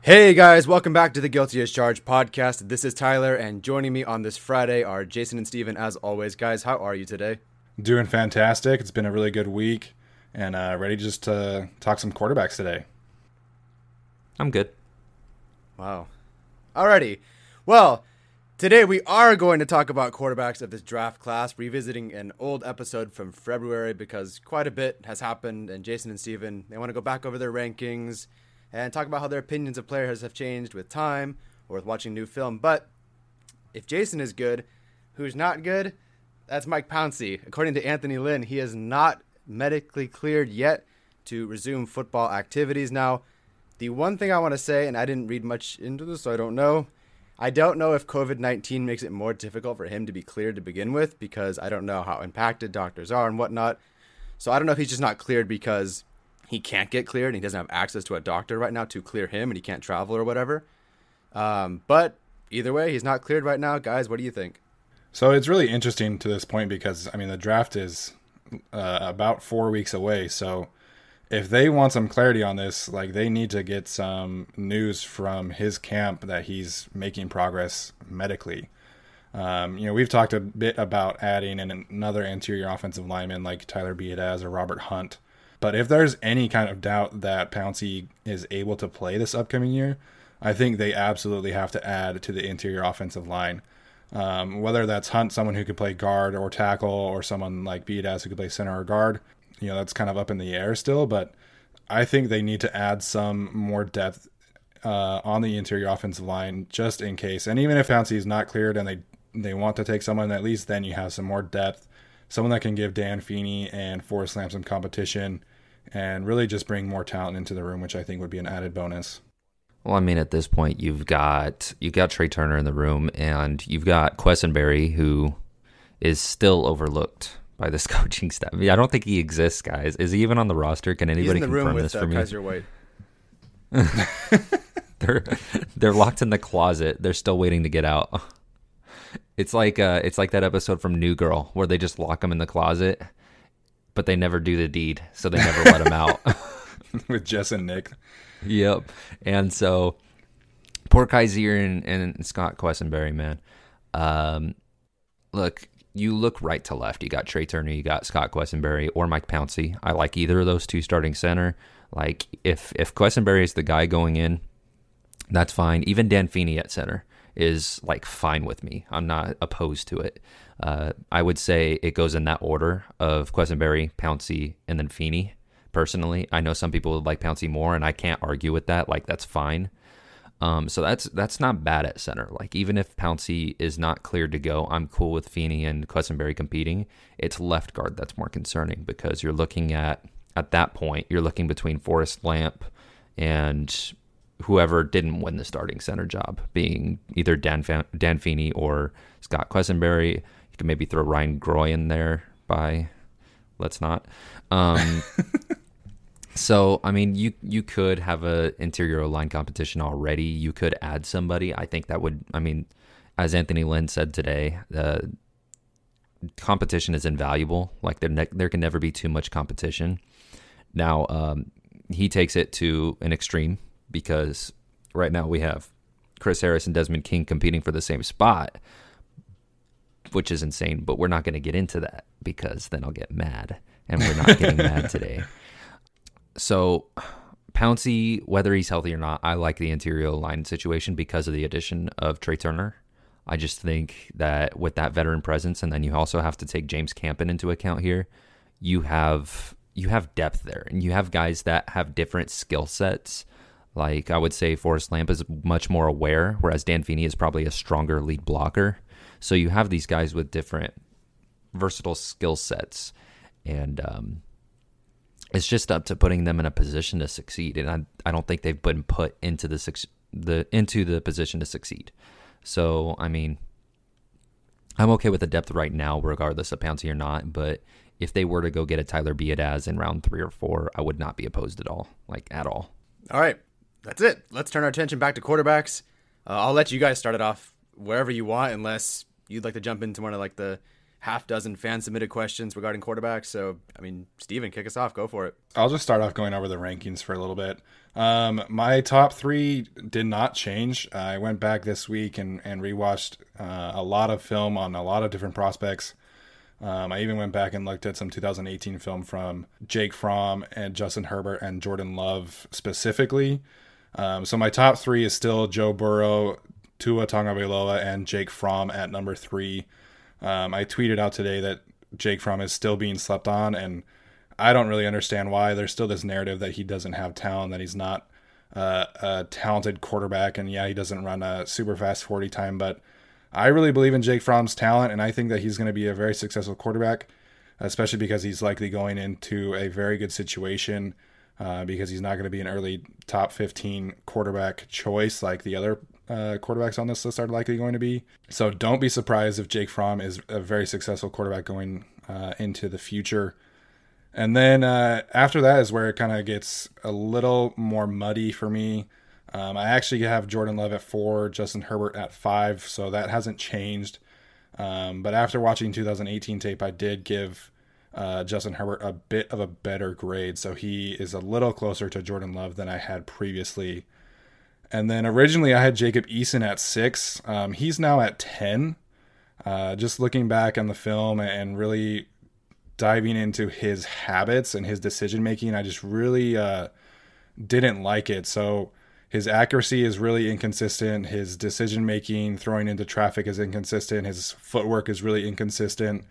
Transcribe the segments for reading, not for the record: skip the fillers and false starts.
Hey guys, welcome back to the Guilty as Charged podcast. This is Tyler, and joining me on this Friday are Jason and Steven, as always. Guys, how are you today? Doing fantastic. It's been a really good week, and ready just to talk some quarterbacks today. I'm good. Wow. Alrighty. Well, today we are going to talk about quarterbacks of this draft class, revisiting an old episode from February because quite a bit has happened, and Jason and Steven, they want to go back over their rankings and talk about how their opinions of players have changed with time or with watching new film. But if Jason is good, who's not good? That's Mike Pouncey. According to Anthony Lynn, he is not medically cleared yet to resume football activities. Now, the one thing I want to say, and I didn't read much into this, so I don't know if COVID-19 makes it more difficult for him to be cleared to begin with, because I don't know how impacted doctors are and whatnot. So I don't know if he's just not cleared because he can't get cleared and he doesn't have access to a doctor right now to clear him, and he can't travel or whatever. But either way, he's not cleared right now. Guys, what do you think? So it's really interesting to this point because, I mean, the draft is about 4 weeks away. So if they want some clarity on this, like, they need to get some news from his camp that he's making progress medically. You know, we've talked a bit about adding another interior offensive lineman like Tyler Biadasz or Robert Hunt. But if there's any kind of doubt that Pouncey is able to play this upcoming year, I think they absolutely have to add to the interior offensive line. Whether that's Hunt, someone who could play guard or tackle, or someone like Biadasz who could play center or guard, you know, that's kind of up in the air still. But I think they need to add some more depth on the interior offensive line just in case. And even if Pouncey is not cleared and they want to take someone, at least then you have some more depth. Someone that can give Dan Feeney and Forrest Lamp some competition and really just bring more talent into the room, which I think would be an added bonus. Well, I mean, at this point, you've got Trey Turner in the room, and you've got Quessenberry, who is still overlooked by this coaching staff. I mean, I don't think he exists, guys. Is he even on the roster? Can anybody confirm this for me? He's in the room with Kaiser White. They're locked in the closet. They're still waiting to get out. It's like that episode from New Girl where they just lock them in the closet, but they never do the deed, so they never let them out. With Jess and Nick. Yep. And so poor Kaiser and Scott Quessenberry, man. Look, you look right to left. You got Trey Turner, you got Scott Quessenberry, or Mike Pouncey. I like either of those two starting center. Like, if Quessenberry is the guy going in, that's fine. Even Dan Feeney at center is like fine with me. I'm not opposed to it. I would say it goes in that order of Quessenberry, Pouncey, and then Feeney. Personally, I know some people would like Pouncey more, and I can't argue with that. Like, that's fine. So that's not bad at center. Like, even if Pouncey is not cleared to go, I'm cool with Feeney and Quessenberry competing. It's left guard that's more concerning, because you're looking at that point, you're looking between Forrest Lamp and whoever didn't win the starting center job, being either Dan Feeney or Scott Quessenberry. You can maybe throw Ryan Groy in there by... Let's not. So, I mean, you could have a interior line competition already. You could add somebody. I think that would, I mean, as Anthony Lynn said today, competition is invaluable. Like, there can never be too much competition. Now, he takes it to an extreme, because right now we have Chris Harris and Desmond King competing for the same spot, which is insane, but we're not going to get into that, because then I'll get mad, and we're not getting mad today. So Pouncey, whether he's healthy or not, I like the interior line situation because of the addition of Trey Turner. I just think that with that veteran presence, and then you also have to take James Campen into account here, you have depth there, and you have guys that have different skill sets. Like, I would say Forrest Lamp is much more aware, whereas Dan Feeney is probably a stronger lead blocker. So you have these guys with different versatile skill sets, and it's just up to putting them in a position to succeed. And I don't think they've been put into the position to succeed. So, I mean, I'm okay with the depth right now, regardless of Pouncey or not. But if they were to go get a Tyler Biadasz in round 3 or 4, I would not be opposed at all. All right, that's it. Let's turn our attention back to quarterbacks. I'll let you guys start it off wherever you want, unless you'd like to jump into one of like the half dozen fan submitted questions regarding quarterbacks. So, I mean, Steven, kick us off. Go for it. I'll just start off going over the rankings for a little bit. My top 3 did not change. I went back this week and rewatched a lot of film on a lot of different prospects. I even went back and looked at some 2018 film from Jake Fromm and Justin Herbert and Jordan Love specifically. So my top 3 is still Joe Burrow, Tua Tagovailoa, and Jake Fromm at number 3. I tweeted out today that Jake Fromm is still being slept on, and I don't really understand why. There's still this narrative that he doesn't have talent, that he's not a talented quarterback, and yeah, he doesn't run a super fast 40 time, but I really believe in Jake Fromm's talent, and I think that he's going to be a very successful quarterback, especially because he's likely going into a very good situation because he's not going to be an early top 15 quarterback choice like the other quarterbacks on this list are likely going to be. So don't be surprised if Jake Fromm is a very successful quarterback going into the future. And then after that is where it kind of gets a little more muddy for me. I actually have Jordan Love at 4, Justin Herbert at 5, so that hasn't changed. But after watching 2018 tape, I did give Justin Herbert a bit of a better grade, so he is a little closer to Jordan Love than I had previously. And then originally I had Jacob Eason at 6. He's now at 10. Just looking back on the film and really diving into his habits and his decision-making, I just really didn't like it. So his accuracy is really inconsistent. His decision-making, throwing into traffic is inconsistent. His footwork is really inconsistent.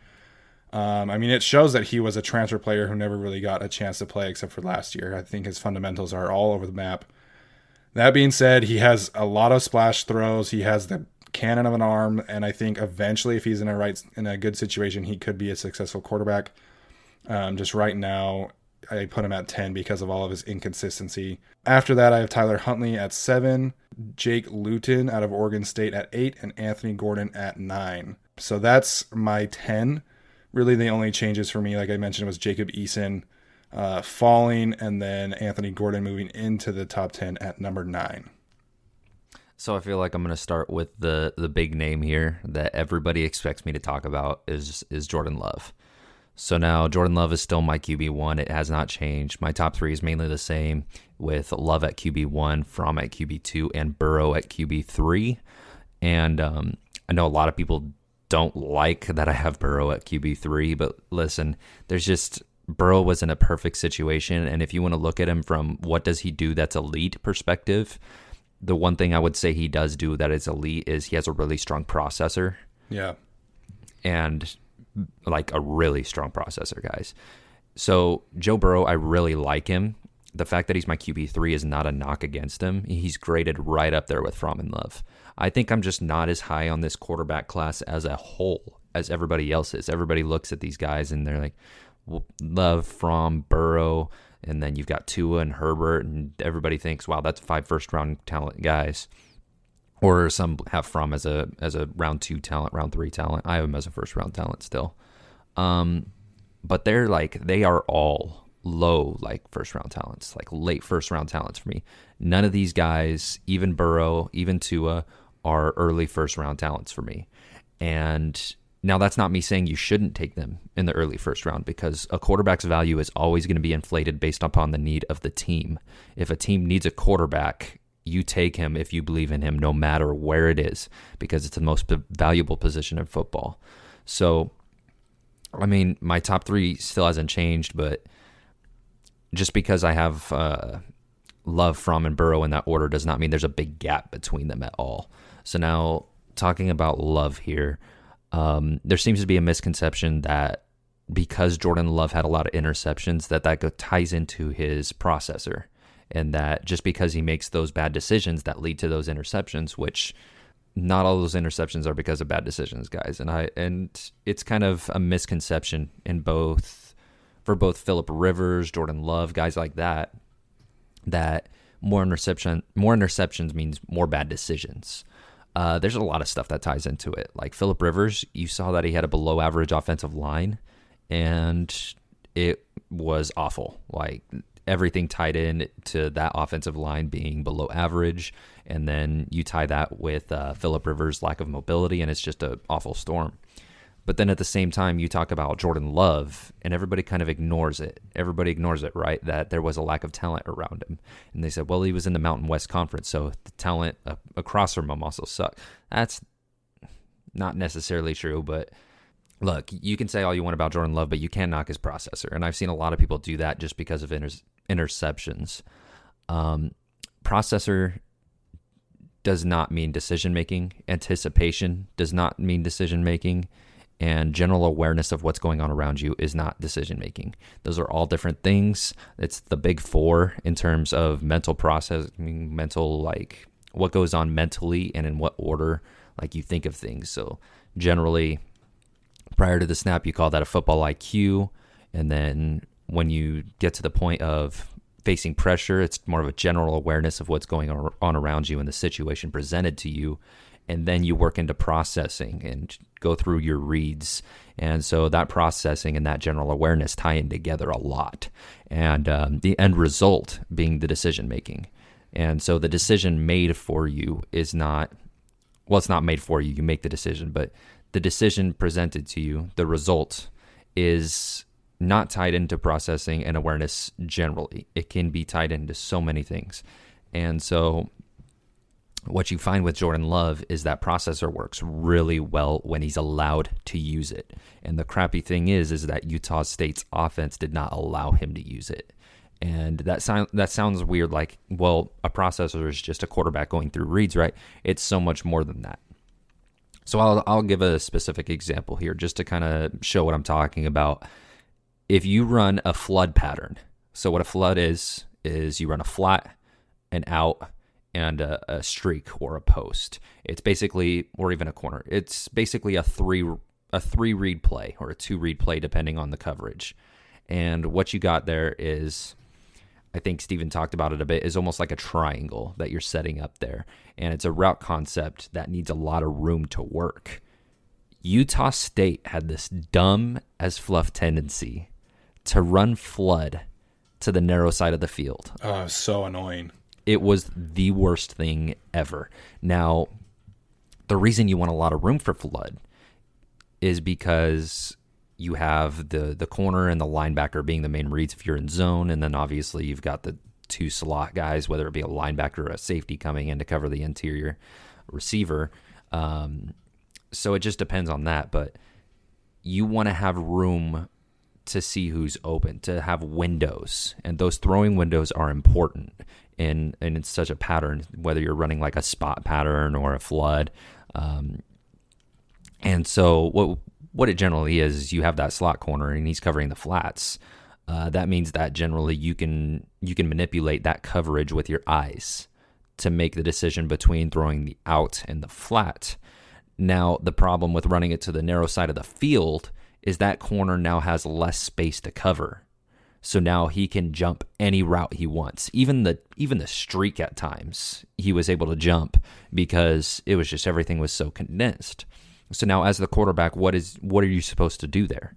I mean, it shows that he was a transfer player who never really got a chance to play except for last year. I think his fundamentals are all over the map. That being said, he has a lot of splash throws. He has the cannon of an arm, and I think eventually, if he's in a good situation, he could be a successful quarterback. Just right now, I put him at 10 because of all of his inconsistency. After that, I have Tyler Huntley at 7, Jake Luton out of Oregon State at 8, and Anthony Gordon at 9. So that's my 10. Really, the only changes for me, like I mentioned, was Jacob Eason falling, and then Anthony Gordon moving into the top 10 at number 9. So I feel like I'm going to start with the big name here that everybody expects me to talk about is Jordan Love. So now Jordan Love is still my QB1. It has not changed. My top 3 is mainly the same, with Love at QB1, Fromm at QB2, and Burrow at QB3. And I know a lot of people don't like that I have Burrow at QB3, but listen, there's just... Burrow was in a perfect situation, and if you want to look at him from what does he do that's elite perspective, the one thing I would say he does do that is elite is he has a really strong processor. Yeah. And like a really strong processor, guys. So Joe Burrow, I really like him. The fact that he's my QB3 is not a knock against him. He's graded right up there with Fromm and Love. I think I'm just not as high on this quarterback class as a whole as everybody else is. Everybody looks at these guys and they're like, well, Love, Fromm, Burrow, and then you've got Tua and Herbert, and everybody thinks, wow, that's 5 first-round talent guys. Or some have Fromm as a round 2 talent, round 3 talent. I have him as a first-round talent still. But they're like, they are all low, like first-round talents, like late first-round talents for me. None of these guys, even Burrow, even Tua, are early first-round talents for me. And now that's not me saying you shouldn't take them in the early first round, because a quarterback's value is always going to be inflated based upon the need of the team. If a team needs a quarterback, you take him if you believe in him, no matter where it is, because it's the most valuable position in football. So, I mean, my top 3 still hasn't changed, but just because I have Love, Fromm, and Burrow in that order does not mean there's a big gap between them at all. So now talking about Love here, there seems to be a misconception that because Jordan Love had a lot of interceptions, that ties into his processor, and that just because he makes those bad decisions that lead to those interceptions, which not all those interceptions are because of bad decisions, guys. And it's kind of a misconception for both Phillip Rivers, Jordan Love, guys like that, that more interceptions means more bad decisions. There's a lot of stuff that ties into it. Like Phillip Rivers, you saw that he had a below average offensive line, and it was awful. Like everything tied in to that offensive line being below average, and then you tie that with Phillip Rivers' lack of mobility, and it's just an awful storm. But then at the same time, you talk about Jordan Love, and everybody kind of ignores it. Everybody ignores it, right? That there was a lack of talent around him. And they said, well, he was in the Mountain West Conference, so the talent across from him also sucked. That's not necessarily true, but look, you can say all you want about Jordan Love, but you can't knock his processor. And I've seen a lot of people do that just because of interceptions. Processor does not mean decision-making. Anticipation does not mean decision-making. And general awareness of what's going on around you is not decision-making. Those are all different things. It's the big 4 in terms of mental processing, mental, like what goes on mentally and in what order, like you think of things. So generally prior to the snap, you call that a football IQ. And then when you get to the point of facing pressure, it's more of a general awareness of what's going on around you and the situation presented to you. And then you work into processing and go through your reads. And so that processing and that general awareness tie in together a lot. And the end result being the decision-making. And so the decision made for you is not, well, it's not made for you. You make the decision, but the decision presented to you, the result, is not tied into processing and awareness generally. It can be tied into so many things. And so what you find with Jordan Love is that processor works really well when he's allowed to use it. And the crappy thing is that Utah State's offense did not allow him to use it. And that sounds weird, like, well, a processor is just a quarterback going through reads, right? It's so much more than that. So I'll give a specific example here just to kind of show what I'm talking about. If you run a flood pattern, so what a flood is you run a flat, an out, and a streak or a post. It's basically, or even a corner. It's basically a three read play or a 2 read play depending on the coverage. And what you got there is, I think Steven talked about it a bit, is almost like a triangle that you're setting up there. And it's a route concept that needs a lot of room to work. Utah State had this dumb as fluff tendency to run flood to the narrow side of the field. Oh, so annoying. It was the worst thing ever. Now, the reason you want a lot of room for flood is because you have the corner and the linebacker being the main reads if you're in zone, and then obviously you've got the 2 slot guys, whether it be a linebacker or a safety coming in to cover the interior receiver. So it just depends on that, but you want to have room to see who's open, to have windows, and those throwing windows are important. and it's such a pattern, whether you're running like a spot pattern or a flood. And so what it generally is you have that slot corner and he's covering the flats. That means that generally you can manipulate that coverage with your eyes to make the decision between throwing the out and the flat. Now, the problem with running it to the narrow side of the field is that corner now has less space to cover. So now he can jump any route he wants. Even the streak at times, he was able to jump because it was just everything was so condensed. So now as the quarterback, what are you supposed to do there?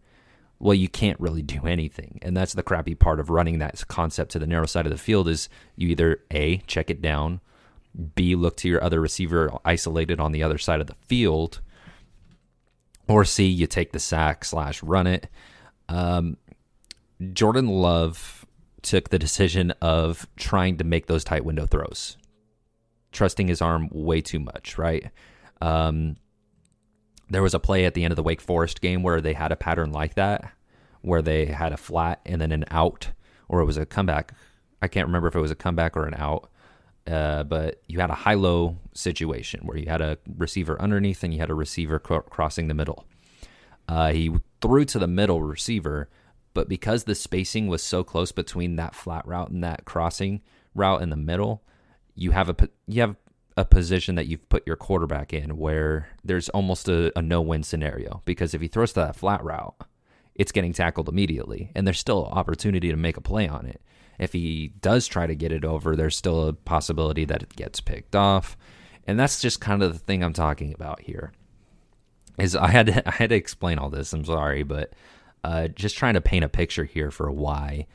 Well, you can't really do anything. And that's the crappy part of running that concept to the narrow side of the field is you either A, check it down, B, look to your other receiver isolated on the other side of the field, or C, you take the sack / run it. Jordan Love took the decision of trying to make those tight window throws, trusting his arm way too much, right? There was a play at the end of the Wake Forest game where they had a pattern like that, where they had a flat and then an out, or it was a comeback. I can't remember if it was a comeback or an out, but you had a high-low situation where you had a receiver underneath and you had a receiver crossing the middle. He threw to the middle receiver, but because the spacing was so close between that flat route and that crossing route in the middle, you have a position that you've put your quarterback in where there's almost a no-win scenario, because if he throws to that flat route, it's getting tackled immediately and there's still an opportunity to make a play on it. If he does try to get it over, there's still a possibility that it gets picked off. And that's just kind of the thing I'm talking about here. Is I had to explain all this, I'm sorry, but just trying to paint a picture here for why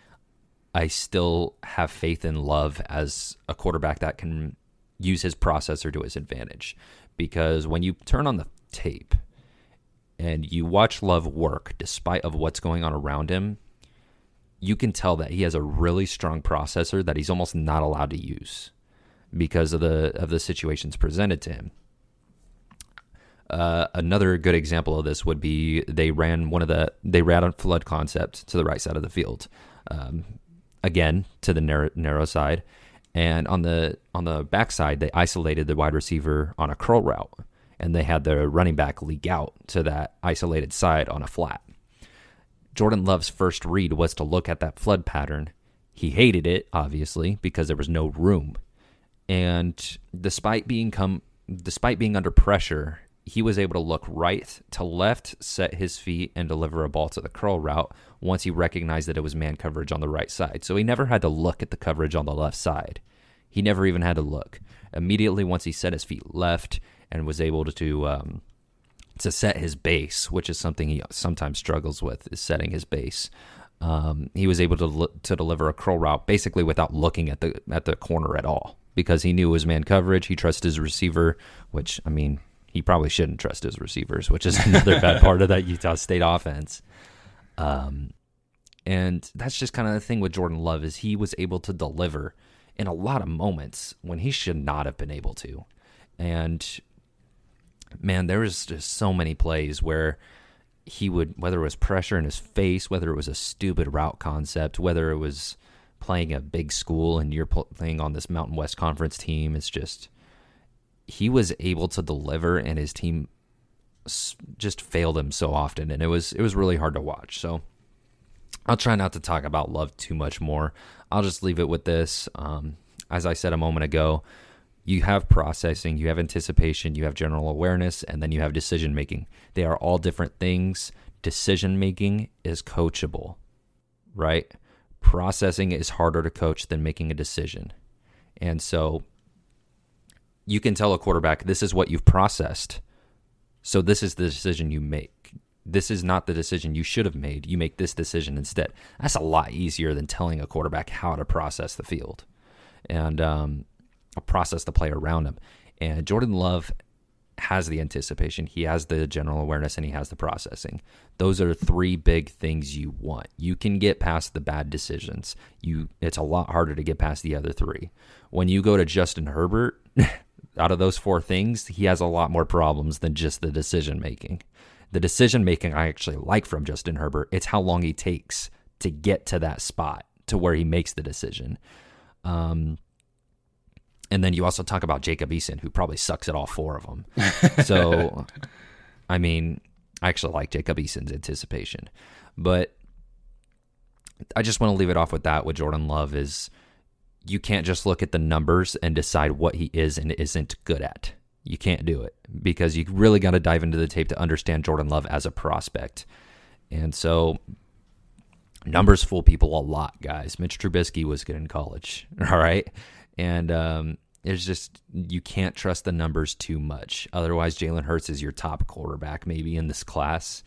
I still have faith in Love as a quarterback that can use his processor to his advantage. Because when you turn on the tape and you watch Love work, despite of what's going on around him, you can tell that he has a really strong processor that he's almost not allowed to use because of the situations presented to him. Another good example of this would be they ran a flood concept to the right side of the field, again to the narrow side. And on the backside, they isolated the wide receiver on a curl route, and they had the running back leak out to that isolated side on a flat. Jordan Love's first read was to look at that flood pattern. He hated it, obviously, because there was no room. And despite being under pressure, he was able to look right to left, set his feet, and deliver a ball to the curl route once he recognized that it was man coverage on the right side. So he never had to look at the coverage on the left side. He never even had to look. Immediately once he set his feet left and was able to set his base, which is something he sometimes struggles with, is setting his base. He was able to deliver a curl route basically without looking at the corner at all, because he knew it was man coverage. He trusted his receiver, which, I mean, he probably shouldn't trust his receivers, which is another bad part of that Utah State offense. And that's just kind of the thing with Jordan Love, is he was able to deliver in a lot of moments when he should not have been able to. And, man, there was just so many plays where he would, whether it was pressure in his face, whether it was a stupid route concept, whether it was playing a big school and you're playing on this Mountain West Conference team, it's just... he was able to deliver, and his team just failed him so often, and it was really hard to watch. So I'll try not to talk about Love too much more. I'll just leave it with this. As I said a moment ago, you have processing, you have anticipation, you have general awareness, and then you have decision-making. They are all different things. Decision-making is coachable, right? Processing is harder to coach than making a decision. And so you can tell a quarterback, this is what you've processed, so this is the decision you make. This is not the decision you should have made. You make this decision instead. That's a lot easier than telling a quarterback how to process the field and process the play around him. And Jordan Love has the anticipation. He has the general awareness, and he has the processing. Those are three big things you want. You can get past the bad decisions. It's a lot harder to get past the other three. When you go to Justin Herbert, out of those four things, he has a lot more problems than just the decision-making. The decision-making I actually like from Justin Herbert. It's how long he takes to get to that spot to where he makes the decision. And then you also talk about Jacob Eason, who probably sucks at all four of them. So, I mean, I actually like Jacob Eason's anticipation. But I just want to leave it off with that with Jordan Love is you can't just look at the numbers and decide what he is and isn't good at. You can't do it because you really got to dive into the tape to understand Jordan Love as a prospect. And so numbers fool people a lot, guys. Mitch Trubisky was good in college, all right? And it's just you can't trust the numbers too much. Otherwise, Jalen Hurts is your top quarterback maybe in this class.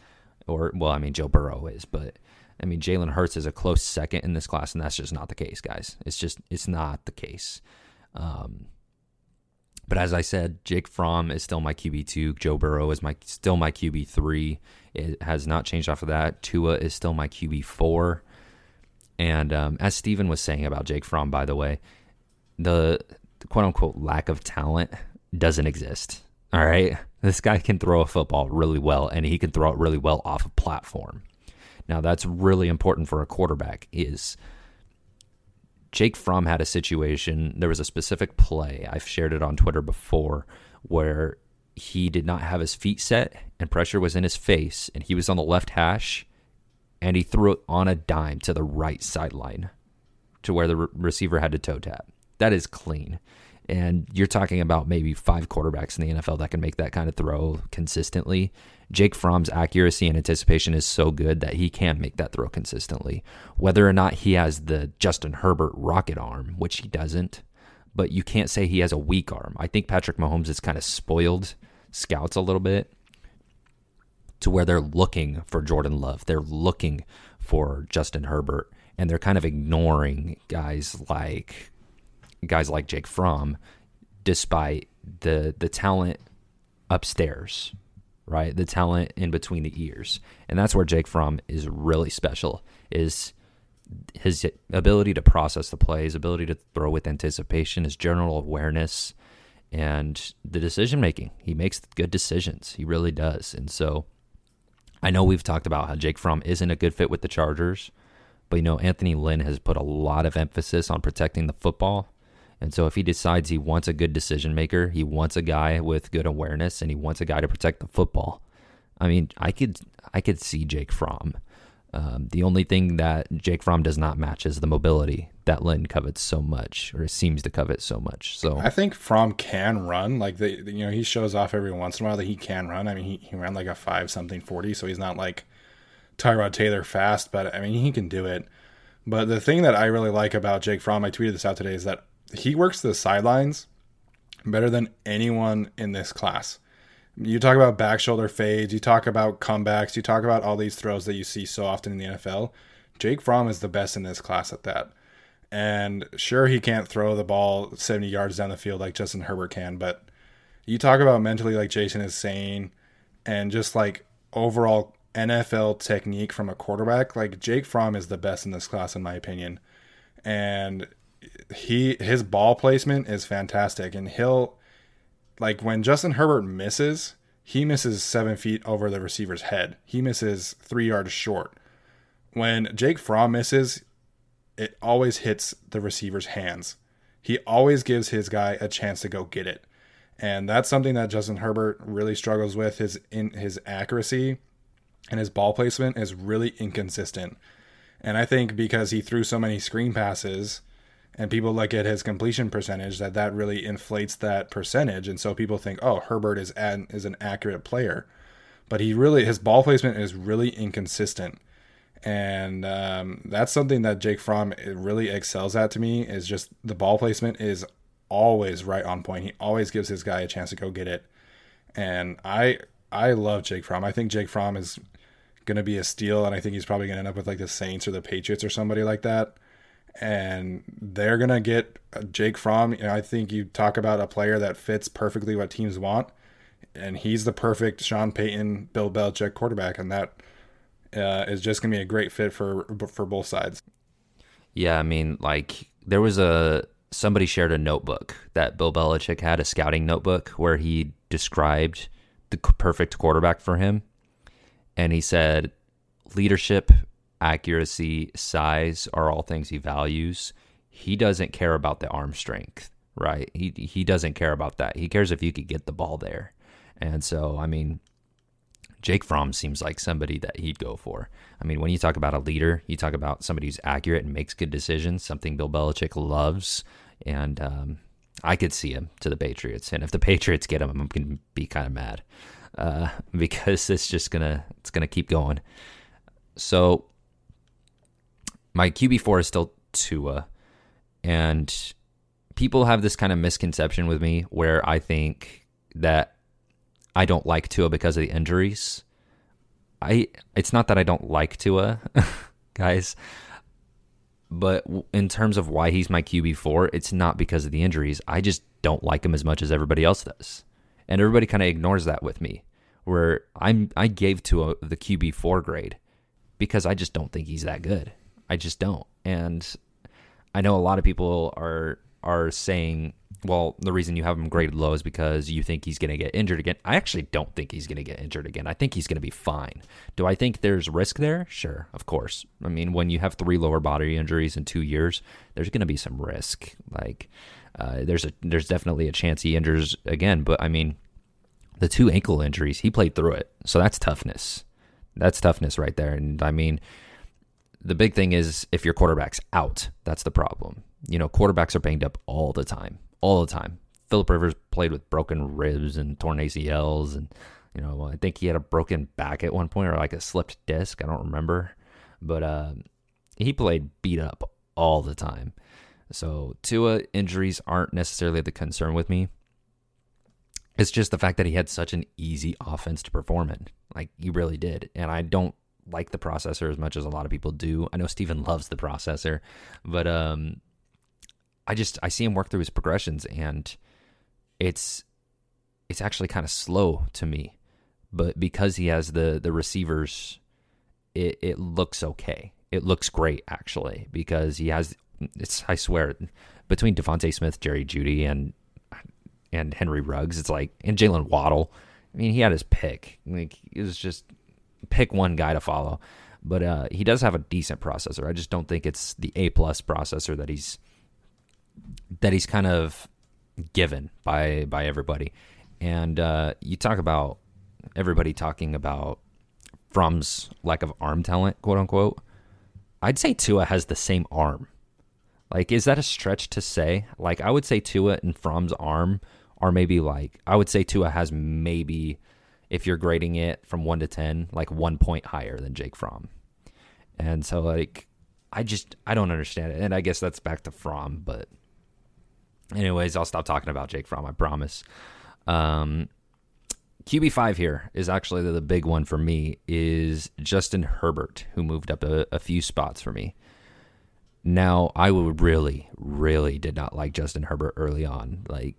Or, well, I mean, Joe Burrow is, but I mean, Jalen Hurts is a close second in this class, and that's just not the case, guys. It's not the case. But as I said, Jake Fromm is still my QB2. Joe Burrow is still my QB3. It has not changed off of that. Tua is still my QB4. And as Steven was saying about Jake Fromm, by the way, the quote-unquote lack of talent doesn't exist. All right? This guy can throw a football really well, and he can throw it really well off a platform. Now, that's really important for a quarterback is – Jake Fromm had a situation, there was a specific play, I've shared it on Twitter before, where he did not have his feet set and pressure was in his face and he was on the left hash and he threw it on a dime to the right sideline to where the receiver had to toe tap. That is clean. And you're talking about maybe 5 quarterbacks in the NFL that can make that kind of throw consistently. Jake Fromm's accuracy and anticipation is so good that he can make that throw consistently. Whether or not he has the Justin Herbert rocket arm, which he doesn't, but you can't say he has a weak arm. I think Patrick Mahomes is kind of spoiled scouts a little bit to where they're looking for Jordan Love. They're looking for Justin Herbert, and they're kind of ignoring guys like Jake Fromm, despite the talent upstairs, right? The talent in between the ears. And that's where Jake Fromm is really special, is his ability to process the play, his ability to throw with anticipation, his general awareness, and the decision-making. He makes good decisions. He really does. And so I know we've talked about how Jake Fromm isn't a good fit with the Chargers, but, you know, Anthony Lynn has put a lot of emphasis on protecting the football. And so if he decides he wants a good decision maker, he wants a guy with good awareness, and he wants a guy to protect the football. I mean, I could see Jake Fromm. The only thing that Jake Fromm does not match is the mobility that Lynn covets so much, or seems to covet so much. So I think Fromm can run. Like, he shows off every once in a while that he can run. I mean, he ran like a 5-something 40, so he's not like Tyrod Taylor fast, but I mean, he can do it. But the thing that I really like about Jake Fromm, I tweeted this out today, is that he works the sidelines better than anyone in this class. You talk about back shoulder fades, you talk about comebacks, you talk about all these throws that you see so often in the NFL. Jake Fromm is the best in this class at that. And sure, he can't throw the ball 70 yards down the field like Justin Herbert can, but you talk about mentally, like Jason is saying, and just like overall NFL technique from a quarterback, like Jake Fromm is the best in this class, in my opinion. And his ball placement is fantastic, and he'll, like, when Justin Herbert misses, he misses 7 feet over the receiver's head. He misses 3 yards short. When Jake Fromm misses, it always hits the receiver's hands. He always gives his guy a chance to go get it, and that's something that Justin Herbert really struggles with. His accuracy and his ball placement is really inconsistent, and I think because he threw so many screen passes. And people look at his completion percentage, that really inflates that percentage. And so people think, oh, Herbert is an accurate player. But his ball placement is really inconsistent. And that's something that Jake Fromm really excels at, to me, is just the ball placement is always right on point. He always gives his guy a chance to go get it. And I love Jake Fromm. I think Jake Fromm is going to be a steal. And I think he's probably going to end up with like the Saints or the Patriots or somebody like that. And they're going to get Jake Fromm. You know, I think you talk about a player that fits perfectly what teams want. And he's the perfect Sean Payton, Bill Belichick quarterback. And that is just going to be a great fit for both sides. Yeah, I mean, like there was somebody shared a notebook that Bill Belichick had, a scouting notebook, where he described the perfect quarterback for him. And he said, leadership, accuracy, size are all things he values. He doesn't care about the arm strength, right? He doesn't care about that. He cares if you could get the ball there. And so, I mean, Jake Fromm seems like somebody that he'd go for. I mean, when you talk about a leader, you talk about somebody who's accurate and makes good decisions, something Bill Belichick loves. And I could see him to the Patriots. And if the Patriots get him, I'm going to be kind of mad because it's just going to keep going. So my QB4 is still Tua. And people have this kind of misconception with me where I think that I don't like Tua because of the injuries. It's not that I don't like Tua, guys, but in terms of why he's my QB4, it's not because of the injuries. I just don't like him as much as everybody else does. And everybody kind of ignores that with me, where I gave Tua the QB4 grade because I just don't think he's that good. I just don't. And I know a lot of people are saying, well, the reason you have him graded low is because you think he's going to get injured again. I actually don't think he's going to get injured again. I think he's going to be fine. Do I think there's risk there? Sure, of course. I mean, when you have 3 lower body injuries in 2 years, there's going to be some risk. Like, there's definitely a chance he injures again. But, I mean, the 2 ankle injuries, he played through it. So that's toughness. That's toughness right there. And, I mean, the big thing is if your quarterback's out, that's the problem. You know, quarterbacks are banged up all the time. All the time. Phillip Rivers played with broken ribs and torn ACLs, and you know, I think he had a broken back at one point or like a slipped disc. I don't remember, but he played beat up all the time. So Tua injuries aren't necessarily the concern with me. It's just the fact that he had such an easy offense to perform in, like he really did, and I don't like the processor as much as a lot of people do. I know Steven loves the processor, but I see him work through his progressions, and it's actually kind of slow to me. But because he has the receivers, it looks okay. It looks great, actually, because he has I swear, between Devontae Smith, Jerry Jeudy, and Henry Ruggs, it's like, and Jalen Waddle. I mean, he had his pick. Like, it was just pick one guy to follow. But he does have a decent processor. I just don't think it's the A-plus processor that he's kind of given by everybody. And you talk about everybody talking about Fromm's lack of arm talent, quote unquote. I'd say Tua has the same arm. Like, is that a stretch to say? Like, I would say Tua and Fromm's arm are maybe like, I would say Tua has maybe, if you're grading it from 1 to 10, like 1 point higher than Jake Fromm. And so, like, I don't understand it. And I guess that's back to Fromm, but anyways, I'll stop talking about Jake Fromm, I promise. QB5 here is actually the big one for me, is Justin Herbert, who moved up a few spots for me. Now, I really, really did not like Justin Herbert early on, like,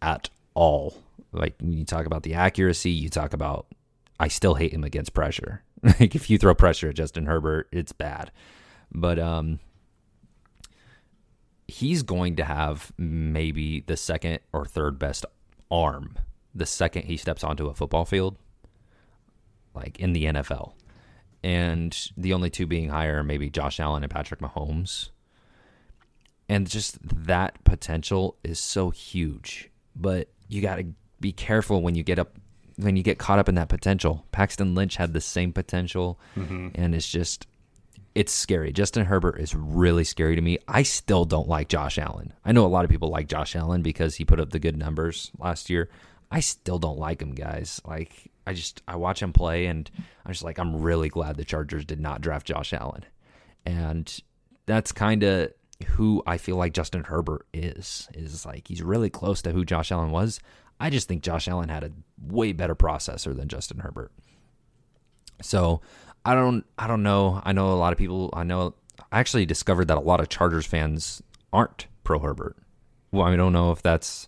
at all. Like, when you talk about the accuracy, you talk about, I still hate him against pressure. Like, if you throw pressure at Justin Herbert, it's bad. But he's going to have maybe the second or third best arm the second he steps onto a football field, like in the NFL. And the only 2 being higher are maybe Josh Allen and Patrick Mahomes. And just that potential is so huge. But you got to be careful when you get caught up in that potential. Paxton Lynch had the same potential, and it's just... it's scary. Justin Herbert is really scary to me. I still don't like Josh Allen. I know a lot of people like Josh Allen because he put up the good numbers last year. I still don't like him, guys. Like, I watch him play, and I'm just like, I'm really glad the Chargers did not draft Josh Allen. And that's kind of who I feel like Justin Herbert is like, he's really close to who Josh Allen was. I just think Josh Allen had a way better processor than Justin Herbert. So I don't know. I know a lot of people. I actually discovered that a lot of Chargers fans aren't pro Herbert. Well, I don't know if that's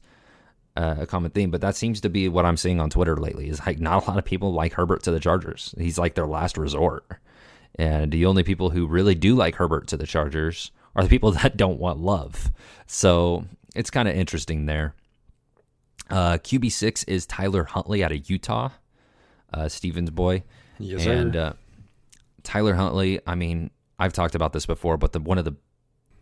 a common theme, but that seems to be what I'm seeing on Twitter lately. Is like, not a lot of people like Herbert to the Chargers. He's like their last resort, and the only people who really do like Herbert to the Chargers are the people that don't want love. So it's kind of interesting there. QB6 is Tyler Huntley out of Utah, Stevens boy, yes, and. Tyler Huntley, I mean, I've talked about this before, but one of the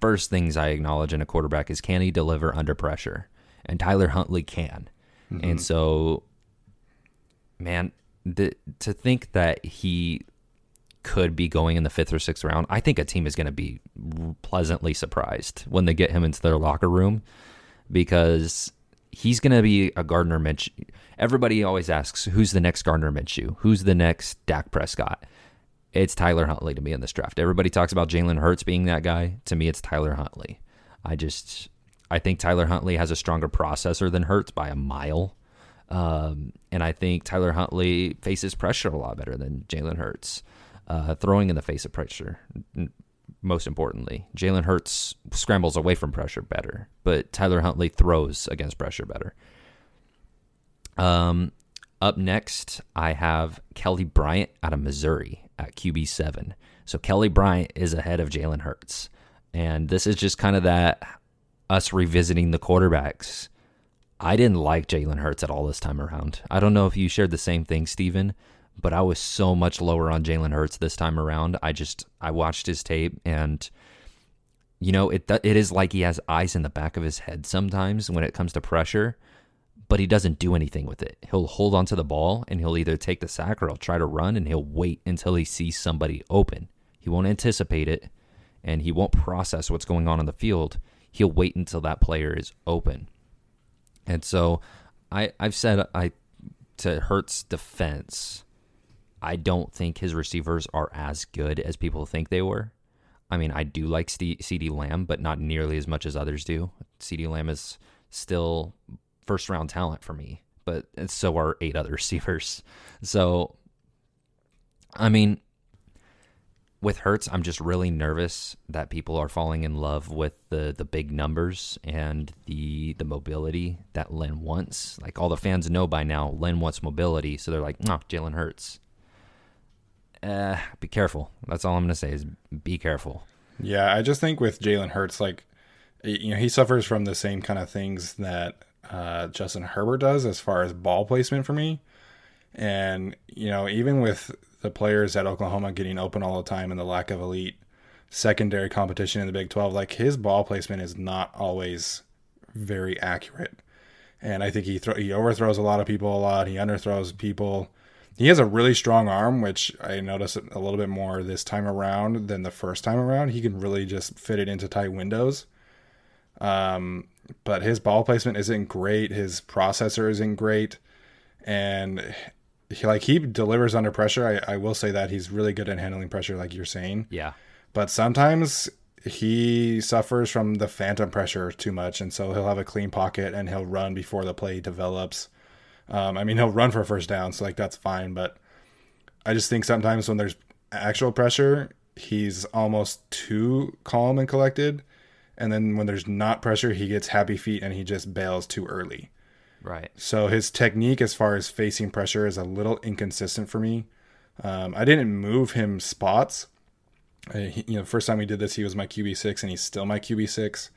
first things I acknowledge in a quarterback is, can he deliver under pressure? And Tyler Huntley can. Mm-hmm. And so, man, to think that he could be going in the 5th or 6th round, I think a team is going to be pleasantly surprised when they get him into their locker room, because he's going to be a Gardner Minshew. Everybody always asks, who's the next Gardner Minshew? Who's the next Dak Prescott? It's Tyler Huntley to me in this draft. Everybody talks about Jalen Hurts being that guy. To me, it's Tyler Huntley. I think Tyler Huntley has a stronger processor than Hurts by a mile. And I think Tyler Huntley faces pressure a lot better than Jalen Hurts. Throwing in the face of pressure, most importantly. Jalen Hurts scrambles away from pressure better, but Tyler Huntley throws against pressure better. Up next, I have Kelly Bryant out of Missouri at QB7. So Kelly Bryant is ahead of Jalen Hurts. And this is just kind of that us revisiting the quarterbacks. I didn't like Jalen Hurts at all this time around. I don't know if you shared the same thing, Steven, but I was so much lower on Jalen Hurts this time around. I watched his tape, and you know, it is like he has eyes in the back of his head sometimes when it comes to pressure, but he doesn't do anything with it. He'll hold onto the ball, and he'll either take the sack or he'll try to run, and he'll wait until he sees somebody open. He won't anticipate it, and he won't process what's going on the field. He'll wait until that player is open. And so I've said to Hurts' defense, I don't think his receivers are as good as people think they were. I mean, I do like CeeDee Lamb, but not nearly as much as others do. CeeDee Lamb is still first-round talent for me, but so are 8 other receivers. So, I mean, with Hurts, I'm just really nervous that people are falling in love with the big numbers and the mobility that Lynn wants. Like, all the fans know by now, Lynn wants mobility, so they're like, no, Jalen Hurts. Be careful. That's all I'm going to say is be careful. Yeah, I just think with Jalen Hurts, like, you know, he suffers from the same kind of things that Justin Herbert does as far as ball placement for me. And, you know, even with the players at Oklahoma getting open all the time and the lack of elite secondary competition in the Big 12, like, his ball placement is not always very accurate. And I think he overthrows a lot of people a lot. He underthrows people. He has a really strong arm, which I noticed a little bit more this time around than the first time around. He can really just fit it into tight windows. But his ball placement isn't great. His processor isn't great. And he delivers under pressure. I will say that he's really good at handling pressure, like you're saying. Yeah. But sometimes he suffers from the phantom pressure too much, and so he'll have a clean pocket and he'll run before the play develops. I mean, he'll run for a first down, so like that's fine. But I just think sometimes when there's actual pressure, he's almost too calm and collected, and then when there's not pressure, he gets happy feet and he just bails too early. Right. So his technique as far as facing pressure is a little inconsistent for me. I didn't move him spots. First time we did this, he was my QB6, and he's still my QB6.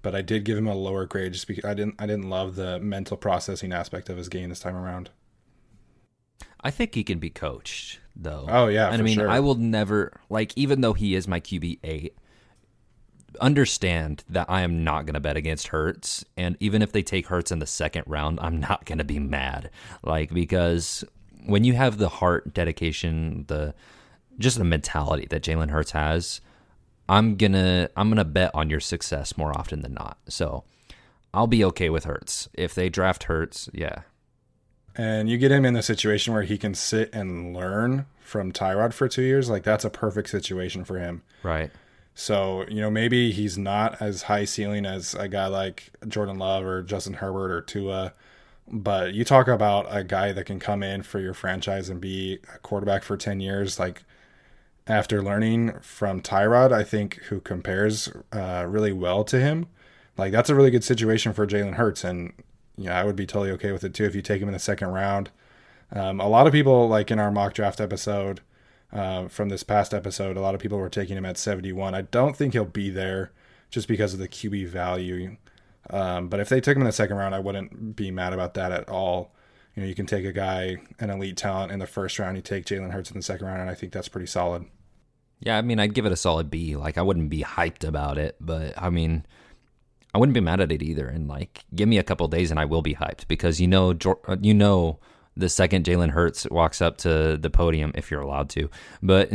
But I did give him a lower grade just because I didn't love the mental processing aspect of his game this time around. I think he can be coached, though. Oh yeah, and for sure. I will never even though he is my QB8. Understand that I am not going to bet against Hurts, and even if they take Hurts in the 2nd round, I'm not going to be mad, because when you have the heart, dedication, the mentality that Jalen Hurts has, I'm gonna bet on your success more often than not. So I'll be okay with Hurts if they draft Hurts. Yeah, and you get him in the situation where he can sit and learn from Tyrod for 2 years. That's a perfect situation for him, right? So, maybe he's not as high ceiling as a guy like Jordan Love or Justin Herbert or Tua, but you talk about a guy that can come in for your franchise and be a quarterback for 10 years. After learning from Tyrod, I think, who compares really well to him, that's a really good situation for Jalen Hurts. And, I would be totally okay with it too if you take him in the 2nd round. A lot of people, in our mock draft episode, from this past episode, a lot of people were taking him at 71. I don't think he'll be there just because of the QB value. But if they took him in the 2nd round, I wouldn't be mad about that at all. You can take an elite talent in the 1st round, you take Jalen Hurts in the 2nd round, and I think that's pretty solid. Yeah, I mean, I'd give it a solid B. Like, I wouldn't be hyped about it, but I mean, I wouldn't be mad at it either. And like, give me a couple days and I will be hyped because the second Jalen Hurts walks up to the podium, if you're allowed to, but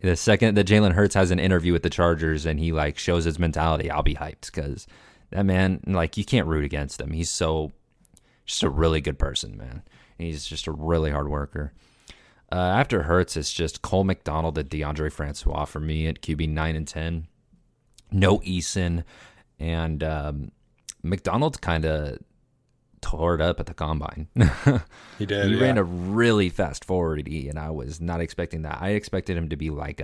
the second that Jalen Hurts has an interview with the Chargers and he like shows his mentality, I'll be hyped because that man, like, you can't root against him. He's just a really good person, man. He's just a really hard worker. After Hurts, it's just Cole McDonald and Deondre Francois for me at QB 9 and 10. No Eason. And McDonald kind of tore it up at the combine. He did. He ran a really fast 40, and I was not expecting that. I expected him to be like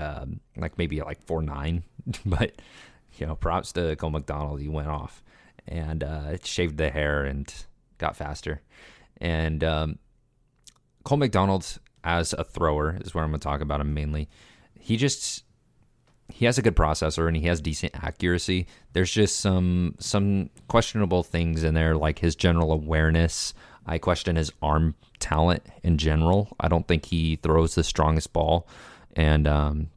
maybe 4.9, but you know, props to Cole McDonald. He went off and shaved the hair and got faster. And Cole McDonald as a thrower is where I'm going to talk about him mainly. He has a good processor and he has decent accuracy. There's just some questionable things in there, like his general awareness. I question his arm talent in general. I don't think he throws the strongest ball. And,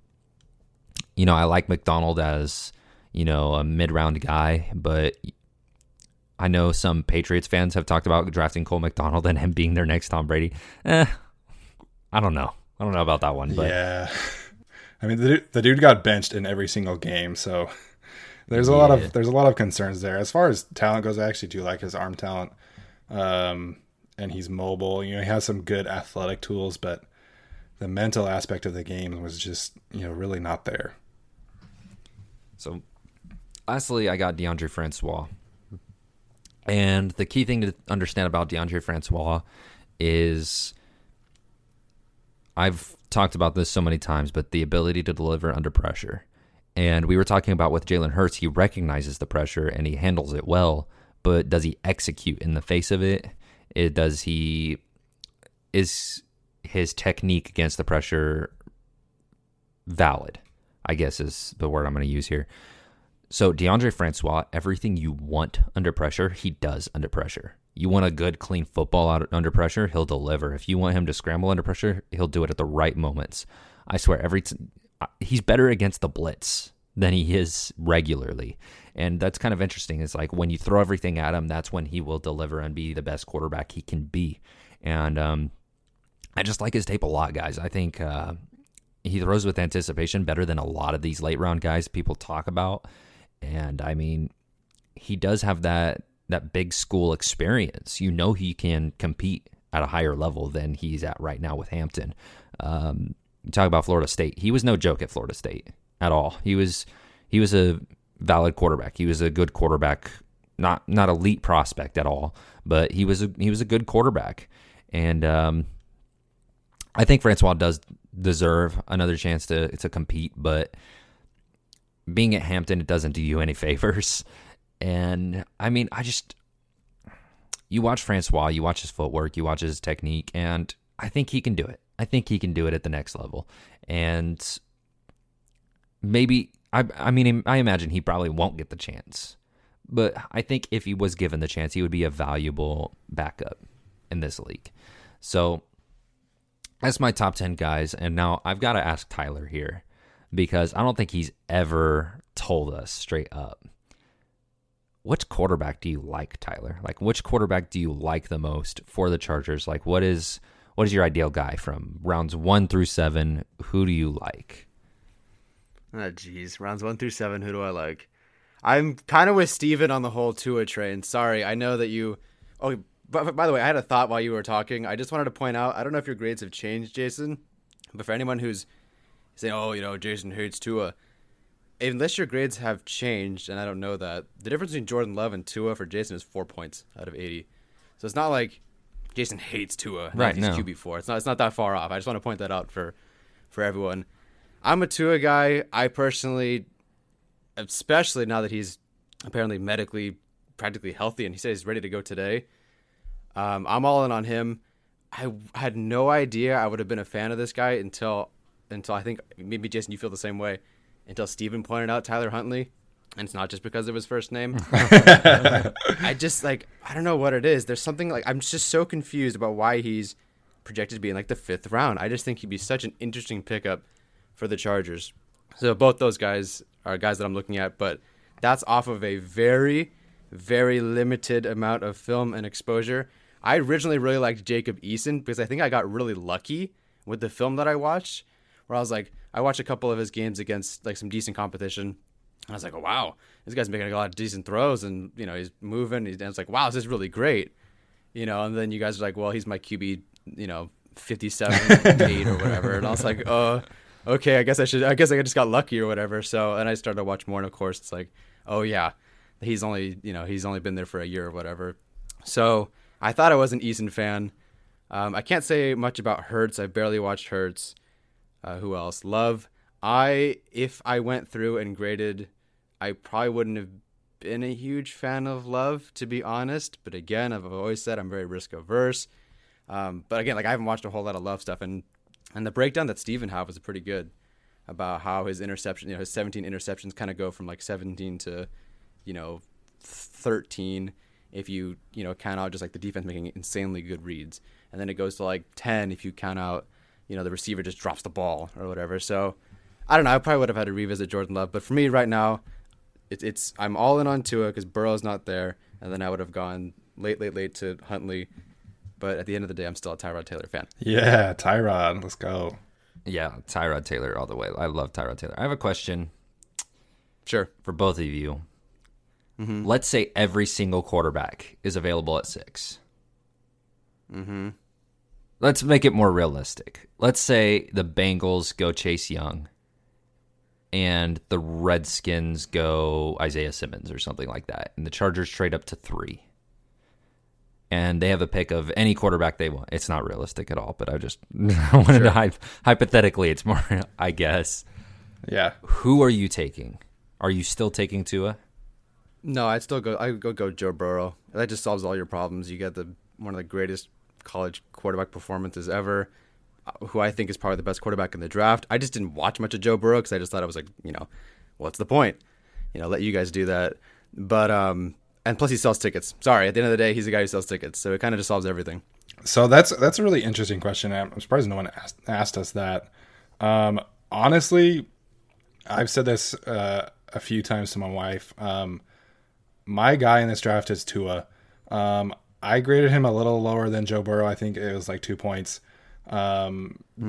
you know, I like McDonald as, you know, a mid-round guy, but I know some Patriots fans have talked about drafting Cole McDonald and him being their next Tom Brady. I don't know about that one. But yeah. I mean, the dude got benched in every single game, so there's a lot of concerns there. As far as talent goes, I actually do like his arm talent, and he's mobile. You know, he has some good athletic tools, but the mental aspect of the game was just, you know, really not there. So, lastly, I got Deondre Francois, and the key thing to understand about Deondre Francois is I've talked about this so many times, but the ability to deliver under pressure. And we were talking about with Jalen Hurts, he recognizes the pressure and he handles it well, but does he execute in the face of it? Is his technique against the pressure valid? I guess is the word I'm going to use here. So Deondre Francois, everything you want under pressure, he does under pressure. You want a good, clean football out under pressure, he'll deliver. If you want him to scramble under pressure, he'll do it at the right moments. I swear, he's better against the blitz than he is regularly. And that's kind of interesting. It's like when you throw everything at him, that's when he will deliver and be the best quarterback he can be. And I just like his tape a lot, guys. I think he throws with anticipation better than a lot of these late-round guys people talk about. And, I mean, he does have that big school experience. You know, he can compete at a higher level than he's at right now with Hampton. You talk about Florida State. He was no joke at Florida State at all. He was a valid quarterback. He was a good quarterback, not elite prospect at all, but he was a good quarterback. And I think Francois does deserve another chance to compete, but being at Hampton, it doesn't do you any favors. And, I mean, you watch Francois, you watch his footwork, you watch his technique, and I think he can do it. I think he can do it at the next level. And maybe, I mean, I imagine he probably won't get the chance. But I think if he was given the chance, he would be a valuable backup in this league. So that's my top 10 guys. And now I've got to ask Tyler here because I don't think he's ever told us straight up. Which quarterback do you like, Tyler? Like, which quarterback do you like the most for the Chargers? Like, what is your ideal guy from rounds 1 through 7? Who do you like? Oh, geez. Rounds 1 through 7, who do I like? I'm kind of with Steven on the whole Tua train. Sorry, I know that you... Oh, by the way, I had a thought while you were talking. I just wanted to point out, I don't know if your grades have changed, Jason, but for anyone who's saying, oh, you know, Jason hates Tua... Unless your grades have changed, and I don't know that, the difference between Jordan Love and Tua for Jason is 4 points out of 80. So it's not like Jason hates Tua. Right, he's QB4. It's not that far off. I just want to point that out for everyone. I'm a Tua guy. I personally, especially now that he's apparently medically practically healthy and he said he's ready to go today, I'm all in on him. I had no idea I would have been a fan of this guy until I think maybe, Jason, you feel the same way. Until Steven pointed out Tyler Huntley, and it's not just because of his first name. I just, like, I don't know what it is. There's something, like, I'm just so confused about why he's projected to be in, like, the 5th round. I just think he'd be such an interesting pickup for the Chargers. So both those guys are guys that I'm looking at, but that's off of a very, very limited amount of film and exposure. I originally really liked Jacob Eason because I think I got really lucky with the film that I watched, where I was like, I watched a couple of his games against like some decent competition. I was like, oh, wow, this guy's making a lot of decent throws, and you know he's moving. And it's like, wow, this is really great, you know. And then you guys are like, well, he's my QB, you know, 57, 8 or whatever. And I was like, okay, I guess I just got lucky or whatever. So, and I started to watch more, and of course, it's like, oh yeah, he's only been there for a year or whatever. So I thought I was an Eason fan. I can't say much about Hurts. I barely watched Hurts. Who else? Love. If I went through and graded, I probably wouldn't have been a huge fan of Love, to be honest. But again, I've always said I'm very risk averse. But again, like I haven't watched a whole lot of Love stuff, and the breakdown that Steven had was pretty good about how his interception, you know, his 17 interceptions kind of go from like 17 to, you know, 13 if you count out just like the defense making insanely good reads, and then it goes to like 10 if you count out, you know, the receiver just drops the ball or whatever. So I don't know. I probably would have had to revisit Jordan Love, but for me right now, it's I'm all in on Tua because Burrow's not there, and then I would have gone late to Huntley. But at the end of the day, I'm still a Tyrod Taylor fan. Yeah, Tyrod, let's go. Yeah, Tyrod Taylor all the way. I love Tyrod Taylor. I have a question. Sure. For both of you. Mm-hmm. Let's say every single quarterback is available at 6. Mm-hmm. Let's make it more realistic. Let's say the Bengals go Chase Young and the Redskins go Isaiah Simmons or something like that, and the Chargers trade up to 3. And they have a pick of any quarterback they want. It's not realistic at all, but I wanted to hypothetically. It's more, I guess. Yeah. Who are you taking? Are you still taking Tua? No, I would go Joe Burrow. That just solves all your problems. You get one of the greatest college quarterback performances ever, who I think is probably the best quarterback in the draft. I just didn't watch much of Joe Burrow because I just thought I was like, you know, what's the point? You know, let you guys do that. But and plus he sells tickets. Sorry, at the end of the day, he's a guy who sells tickets, so it kind of just solves everything. So that's a really interesting question. I'm surprised no one asked us that. Honestly, I've said this a few times to my wife. My guy in this draft is Tua. I graded him a little lower than Joe Burrow. I think it was like 2 points,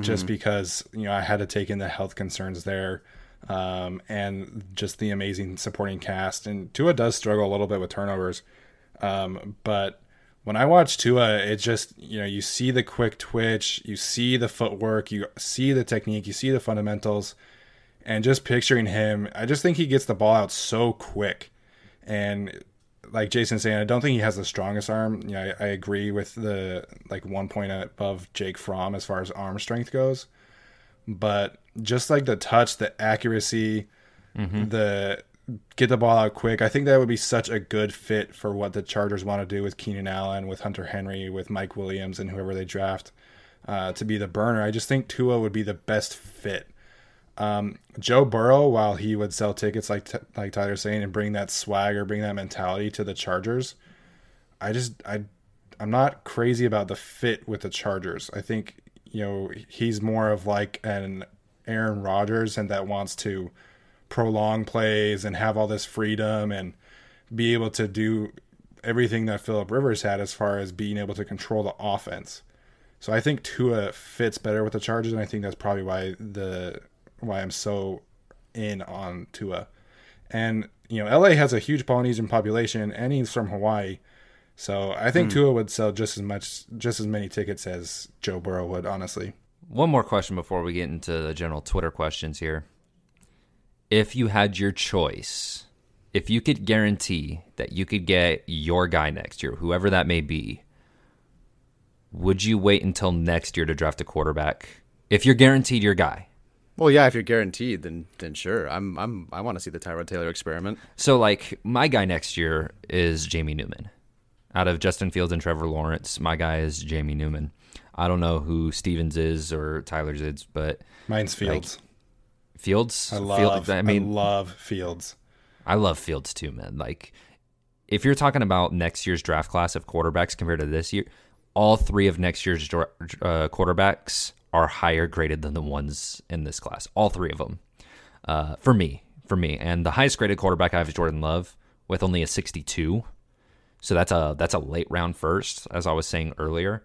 just because, you know, I had to take in the health concerns there, and just the amazing supporting cast. And Tua does struggle a little bit with turnovers. But when I watch Tua, it just, you know, you see the quick twitch, you see the footwork, you see the technique, you see the fundamentals, and just picturing him, I just think he gets the ball out so quick. And like Jason's saying, I don't think he has the strongest arm. You know, I agree with the like 1 point above Jake Fromm as far as arm strength goes, but just like the touch, the accuracy, the get the ball out quick. I think that would be such a good fit for what the Chargers want to do with Keenan Allen, with Hunter Henry, with Mike Williams, and whoever they draft to be the burner. I just think Tua would be the best fit. Joe Burrow, while he would sell tickets like Tyler's saying and bring that swagger, bring that mentality to the Chargers, I'm not crazy about the fit with the Chargers. I think, you know, he's more of like an Aaron Rodgers and that wants to prolong plays and have all this freedom and be able to do everything that Phillip Rivers had as far as being able to control the offense. So I think Tua fits better with the Chargers, and I think that's probably why I'm so in on Tua. And, you know, LA has a huge Polynesian population, and he's from Hawaii. So I think Tua would sell just as many tickets as Joe Burrow would, honestly. One more question before we get into the general Twitter questions here. If you had your choice, if you could guarantee that you could get your guy next year, whoever that may be, would you wait until next year to draft a quarterback? If you're guaranteed your guy. Well, yeah, if you're guaranteed, then sure. I want to see the Tyrod Taylor experiment. So, like, my guy next year is Jamie Newman. Out of Justin Fields and Trevor Lawrence, my guy is Jamie Newman. I don't know who Stevens is or Tyler's is, but mine's Fields. Like, Fields? I love Fields. I love Fields too, man. Like, if you're talking about next year's draft class of quarterbacks compared to this year, all three of next year's quarterbacks are higher graded than the ones in this class, all three of them. for me. And the highest graded quarterback I have is Jordan Love with only a 62. So that's a late round first, as I was saying earlier.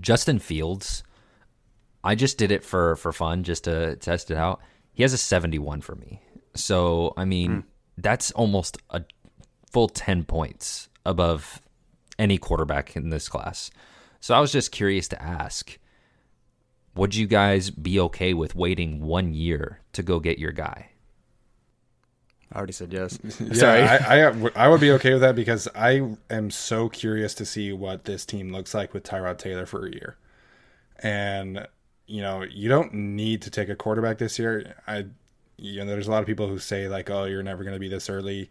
Justin Fields, I just did it for fun, just to test it out. He has a 71 for me. So, I mean, that's almost a full 10 points above any quarterback in this class. So I was just curious to ask, would you guys be okay with waiting 1 year to go get your guy? I already said yes. Sorry. I would be okay with that because I am so curious to see what this team looks like with Tyrod Taylor for a year. And, you know, you don't need to take a quarterback this year. There's a lot of people who say, like, oh, you're never going to be this early.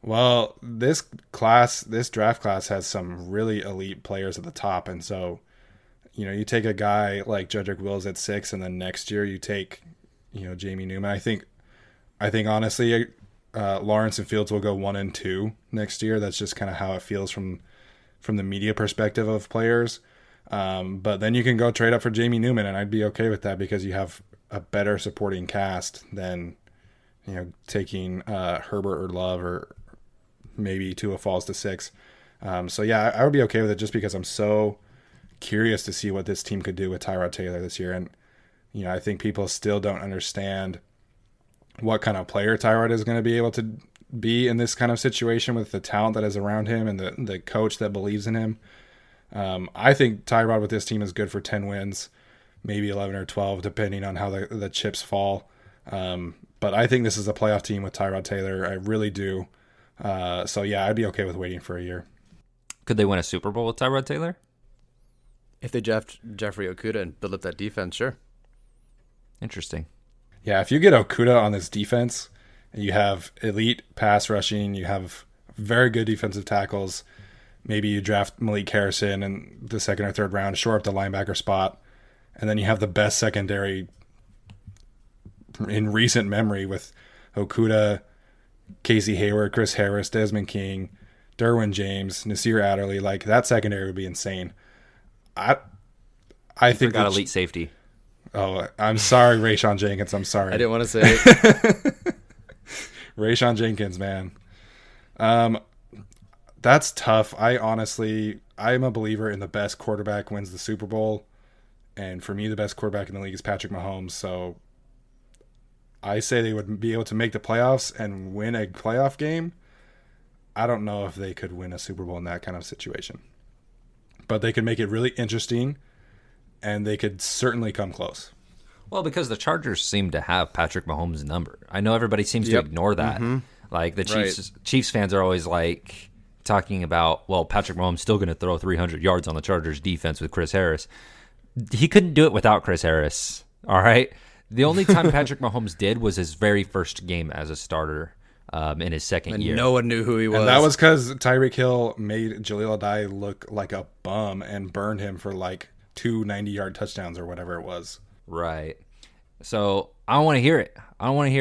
Well, this draft class has some really elite players at the top. And so, you know, you take a guy like Jedrick Wills at 6, and then next year you take, you know, Jamie Newman. I think honestly, Lawrence and Fields will go 1 and 2 next year. That's just kind of how it feels from the media perspective of players. But then you can go trade up for Jamie Newman, and I'd be okay with that because you have a better supporting cast than, you know, taking Herbert or Love or maybe Tua falls to 6. So yeah, I would be okay with it just because I'm so curious to see what this team could do with Tyrod Taylor this year. And, you know, I think people still don't understand what kind of player Tyrod is going to be able to be in this kind of situation with the talent that is around him and the coach that believes in him. I think Tyrod with this team is good for 10 wins, maybe 11 or 12, depending on how the chips fall. But I think this is a playoff team with Tyrod Taylor. I really do. So, yeah, I'd be okay with waiting for a year. Could they win a Super Bowl with Tyrod Taylor? If they draft Jeffrey Okudah and build up that defense, sure. Interesting. Yeah, if you get Okudah on this defense, and you have elite pass rushing, you have very good defensive tackles, maybe you draft Malik Harrison in the second or third round, shore up the linebacker spot, and then you have the best secondary in recent memory with Okudah, Casey Hayward, Chris Harris, Desmond King, Derwin James, Nasir Adderley. Like, that secondary would be insane. I think got elite safety. Oh, I'm sorry, Rayshon Jenkins. I'm sorry. I didn't want to say it. Rayshon Jenkins, man. That's tough. I'm a believer in the best quarterback wins the Super Bowl. And for me, the best quarterback in the league is Patrick Mahomes. So I say they would be able to make the playoffs and win a playoff game. I don't know if they could win a Super Bowl in that kind of situation. But they could make it really interesting, and they could certainly come close. Well, because the Chargers seem to have Patrick Mahomes' number. I know everybody seems to ignore that. Mm-hmm. Like, the Chiefs fans are always, like, talking about, well, Patrick Mahomes still going to throw 300 yards on the Chargers' defense with Chris Harris. He couldn't do it without Chris Harris, all right? The only time Patrick Mahomes did was his very first game as a starter in his second year. No one knew who he was. And that was because Tyreek Hill made Jaleel Adai look like a bum and burned him for, like, 2 90-yard touchdowns or whatever it was. Right. So I don't want to hear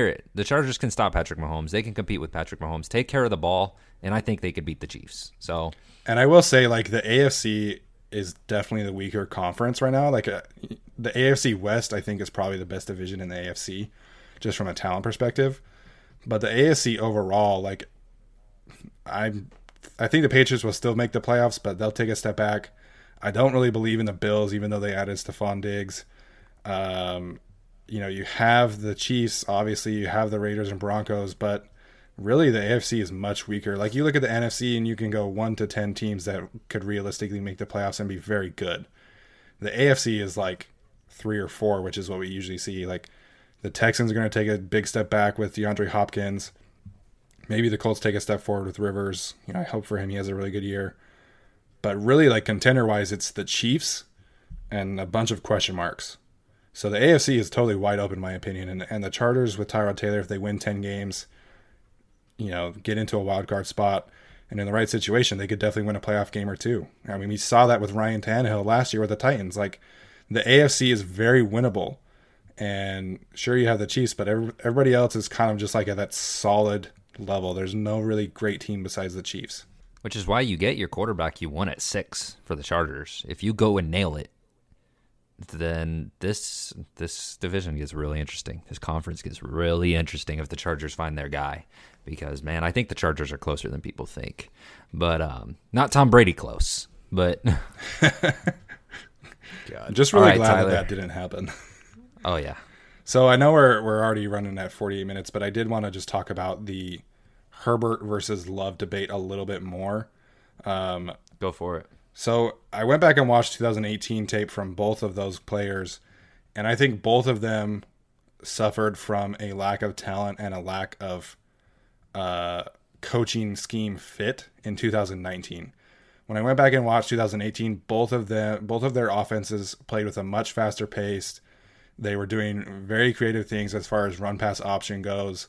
it. The Chargers can stop Patrick Mahomes. They can compete with Patrick Mahomes. Take care of the ball, and I think they could beat the Chiefs. So, and I will say, like, the AFC is definitely the weaker conference right now. Like, the AFC West, I think, is probably the best division in the AFC, just from a talent perspective. But the AFC overall, like, I think the Patriots will still make the playoffs, but they'll take a step back. I don't really believe in the Bills, even though they added Stephon Diggs. You know, you have the Chiefs, obviously. You have the Raiders and Broncos, but really the AFC is much weaker. Like, you look at the NFC, and you can go 1 to 10 teams that could realistically make the playoffs and be very good. The AFC is like 3 or 4, which is what we usually see. Like, the Texans are going to take a big step back with DeAndre Hopkins. Maybe the Colts take a step forward with Rivers. You know, I hope for him he has a really good year. But really, like, contender-wise, it's the Chiefs and a bunch of question marks. So the AFC is totally wide open, in my opinion. And the Chargers with Tyrod Taylor, if they win 10 games, you know, get into a wild card spot, and in the right situation, they could definitely win a playoff game or two. I mean, we saw that with Ryan Tannehill last year with the Titans. Like, the AFC is very winnable. And sure, you have the Chiefs, but everybody else is kind of just like at that solid level. There's no really great team besides the Chiefs. Which is why you get your quarterback you want at 6 for the Chargers. If you go and nail it, then this division gets really interesting. This conference gets really interesting if the Chargers find their guy, because, man, I think the Chargers are closer than people think. But not Tom Brady close, but God. Just really glad Tyler. that didn't happen. Oh, yeah. So I know we're already running at 48 minutes, but I did want to just talk about the Herbert versus Love debate a little bit more. Go for it. So I went back and watched 2018 tape from both of those players, and I think both of them suffered from a lack of talent and a lack of coaching scheme fit in 2019. When I went back and watched 2018, both of their offenses played with a much faster pace. They were doing very creative things as far as run-pass option goes.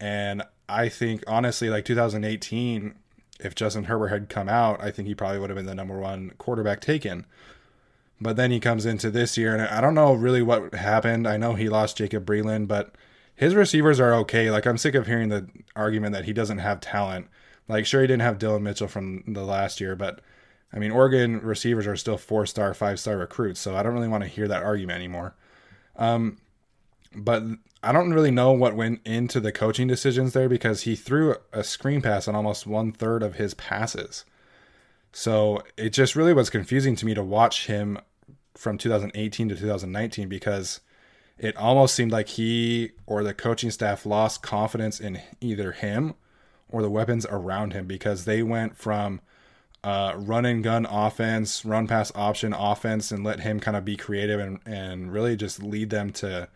And I think, honestly, like 2018, if Justin Herbert had come out, I think he probably would have been the number one quarterback taken. But then he comes into this year, and I don't know really what happened. I know he lost Jacob Breland, but his receivers are okay. Like, I'm sick of hearing the argument that he doesn't have talent. Like, sure, he didn't have Dylan Mitchell from the last year, but, I mean, Oregon receivers are still 4-star, 5-star recruits, so I don't really want to hear that argument anymore. But I don't really know what went into the coaching decisions there, because he threw a screen pass on almost 1/3 of his passes. So it just really was confusing to me to watch him from 2018 to 2019, because it almost seemed like he or the coaching staff lost confidence in either him or the weapons around him, because they went from run and gun offense, run pass option offense, and let him kind of be creative and really just lead them to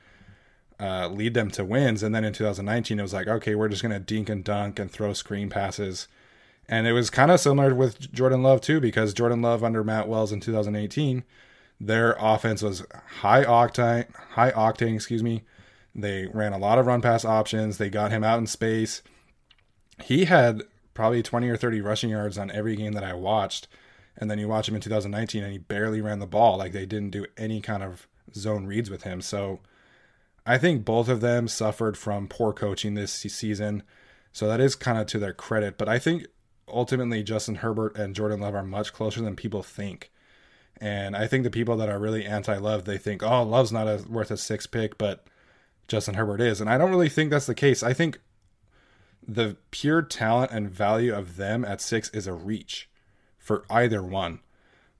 wins. And then in 2019, it was like, okay, we're just going to dink and dunk and throw screen passes. And it was kind of similar with Jordan Love too, because Jordan Love under Matt Wells in 2018, their offense was high octane, They ran a lot of run pass options. They got him out in space. He had probably 20 or 30 rushing yards on every game that I watched. And then you watch him in 2019 and he barely ran the ball. Like, they didn't do any kind of zone reads with him. So I think both of them suffered from poor coaching this season. So that is kind of to their credit. But I think ultimately Justin Herbert and Jordan Love are much closer than people think. And I think the people that are really anti-Love, they think, oh, Love's not worth a 6th pick, but Justin Herbert is. And I don't really think that's the case. I think the pure talent and value of them at 6 is a reach for either one.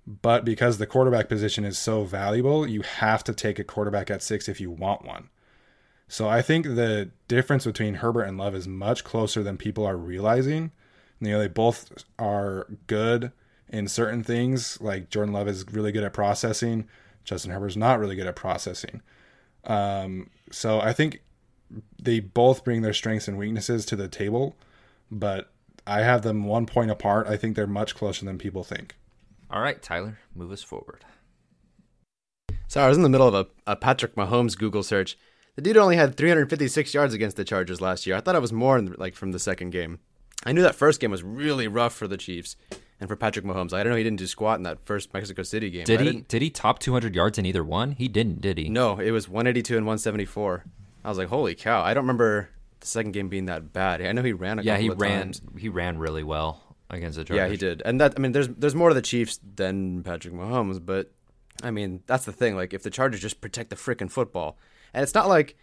But because the quarterback position is so valuable, you have to take a quarterback at 6 if you want one. So I think the difference between Herbert and Love is much closer than people are realizing. You know, they both are good in certain things. Like, Jordan Love is really good at processing. Justin Herbert's not really good at processing. So I think they both bring their strengths and weaknesses to the table, but I have them 1 point apart. I think they're much closer than people think. All right, Tyler, move us forward. So I was in the middle of a Patrick Mahomes Google search. The dude only had 356 yards against the Chargers last year. I thought it was more from the second game. I knew that first game was really rough for the Chiefs and for Patrick Mahomes. I don't know, he didn't do squat in that first Mexico City game. Did he top 200 yards in either one? He didn't, did he? No, it was 182 and 174. I was like, holy cow. I don't remember the second game being that bad. I know he ran a couple of times. He ran really well against the Chargers. Yeah, he did. And that, I mean, there's more to the Chiefs than Patrick Mahomes, but, I mean, that's the thing. Like, if the Chargers just protect the freaking football. And it's not like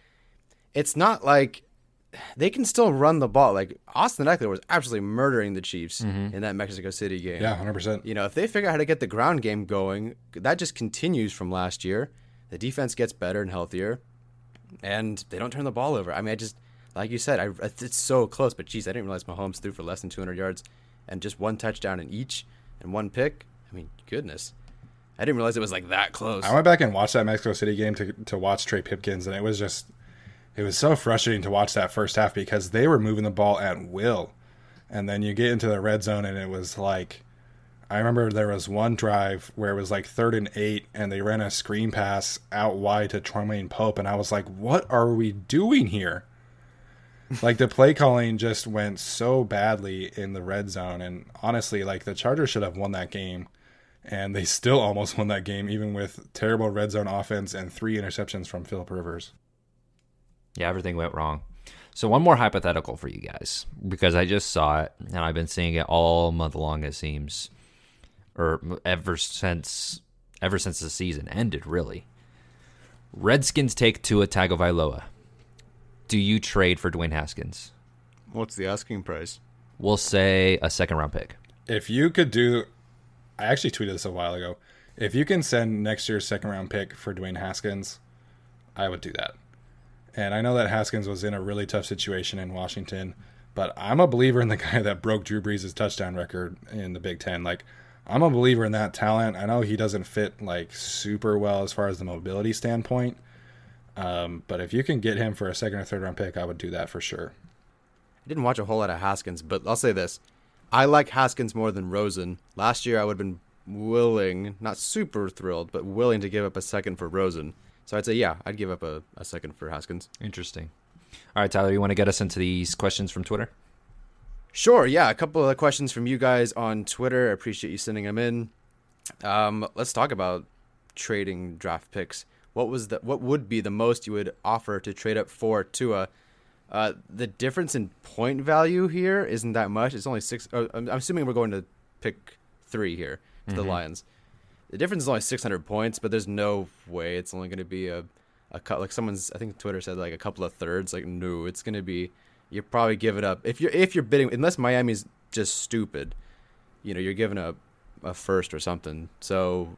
they can still run the ball. Like, Austin Eckler was absolutely murdering the Chiefs in that Mexico City game. Yeah, 100%. You know, if they figure out how to get the ground game going, that just continues from last year. The defense gets better and healthier, and they don't turn the ball over. I mean, I just, like you said, it's so close, but, geez, I didn't realize Mahomes threw for less than 200 yards and just one touchdown in each and one pick. I mean, goodness. I didn't realize it was, like, that close. I went back and watched that Mexico City game to watch Trey Pipkins, and it was so frustrating to watch that first half because they were moving the ball at will. And then you get into the red zone, and it was like, I remember there was one drive where it was like 3rd and 8, and they ran a screen pass out wide to Tremaine Pope, and I was like, what are we doing here? Like, the play calling just went so badly in the red zone, and honestly, like, the Chargers should have won that game, and they still almost won that game, even with terrible red zone offense and 3 interceptions from Phillip Rivers. Yeah, everything went wrong. So one more hypothetical for you guys, because I just saw it, and I've been seeing it all month long, it seems, or ever since ever since the season ended, really. Redskins take Tua Tagovailoa. Do you trade for Dwayne Haskins? What's the asking price? We'll say a second-round pick. If you could do... I actually tweeted this a while ago. If you can send next year's second-round pick for Dwayne Haskins, I would do that. And I know that Haskins was in a really tough situation in Washington, but I'm a believer in the guy that broke Drew Brees' touchdown record in the Big Ten. Like, I'm a believer in that talent. I know he doesn't fit, like, super well as far as the mobility standpoint, but if you can get him for a second- or third-round pick, I would do that for sure. I didn't watch a whole lot of Haskins, but I'll say this. I like Haskins more than Rosen. Last year, I would have been willing, not super thrilled, but willing to give up a second for Rosen. So I'd say, yeah, I'd give up a second for Haskins. Interesting. All right, Tyler, you want to get us into these questions from Twitter? Sure, yeah. A couple of questions from you guys on Twitter. I appreciate you sending them in. Let's talk about trading draft picks. What would be the most you would offer to trade up for Tua? The difference in point value here isn't that much. It's only six. I'm assuming we're going to pick 3 here to the Lions. The difference is only 600 points, but there's no way it's only going to be a cut. Like someone's, I think Twitter said like a couple of thirds. Like no, it's going to be. You probably give it up if you're bidding, unless Miami's just stupid. You know, you're giving up a first or something. So,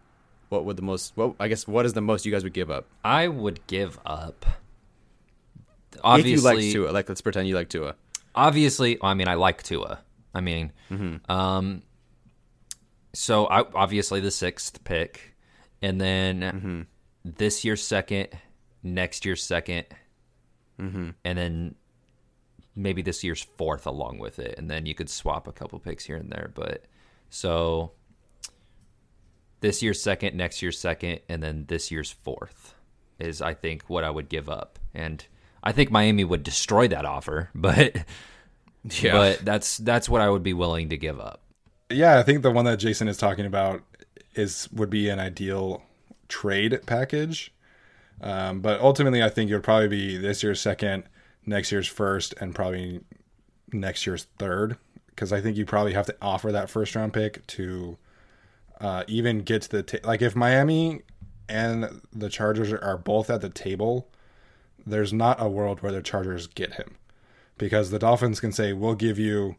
what is the most you guys would give up? I would give up. Obviously, if you like Tua, like let's pretend you like Tua. Obviously, I mean, I like Tua. I mean, so I, obviously the 6th pick, and then this year's 2nd, next year's 2nd, and then maybe this year's 4th along with it, and then you could swap a couple picks here and there. But so this year's 2nd, next year's 2nd, and then this year's 4th is I think what I would give up, and I think Miami would destroy that offer, but that's what I would be willing to give up. Yeah, I think the one that Jason is talking about would be an ideal trade package. But ultimately, I think it would probably be this year's 2nd, next year's 1st, and probably next year's 3rd, because I think you probably have to offer that first-round pick to even get to the like if Miami and the Chargers are both at the table, there's not a world where the Chargers get him, because the Dolphins can say, we'll give you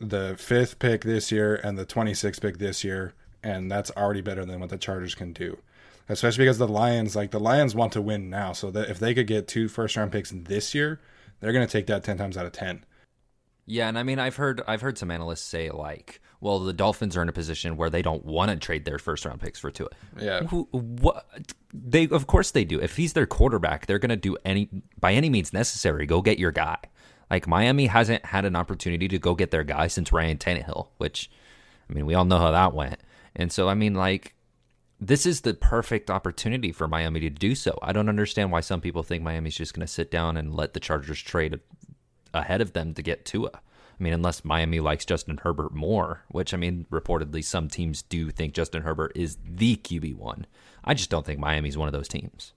the 5th pick this year and the 26th pick this year, and that's already better than what the Chargers can do, especially because the Lions want to win now. So that if they could get 2 first-round picks this year, they're going to take that 10 times out of 10. Yeah, and I mean, I've heard some analysts say, like, well, the Dolphins are in a position where they don't want to trade their first-round picks for Tua. Yeah. Of course they do. If he's their quarterback, they're going to do by any means necessary, go get your guy. Like, Miami hasn't had an opportunity to go get their guy since Ryan Tannehill, which, I mean, we all know how that went. And so, I mean, like, this is the perfect opportunity for Miami to do so. I don't understand why some people think Miami's just going to sit down and let the Chargers trade ahead of them to get Tua. I mean, unless Miami likes Justin Herbert more, which, I mean, reportedly some teams do think Justin Herbert is the QB1. I just don't think Miami's one of those teams.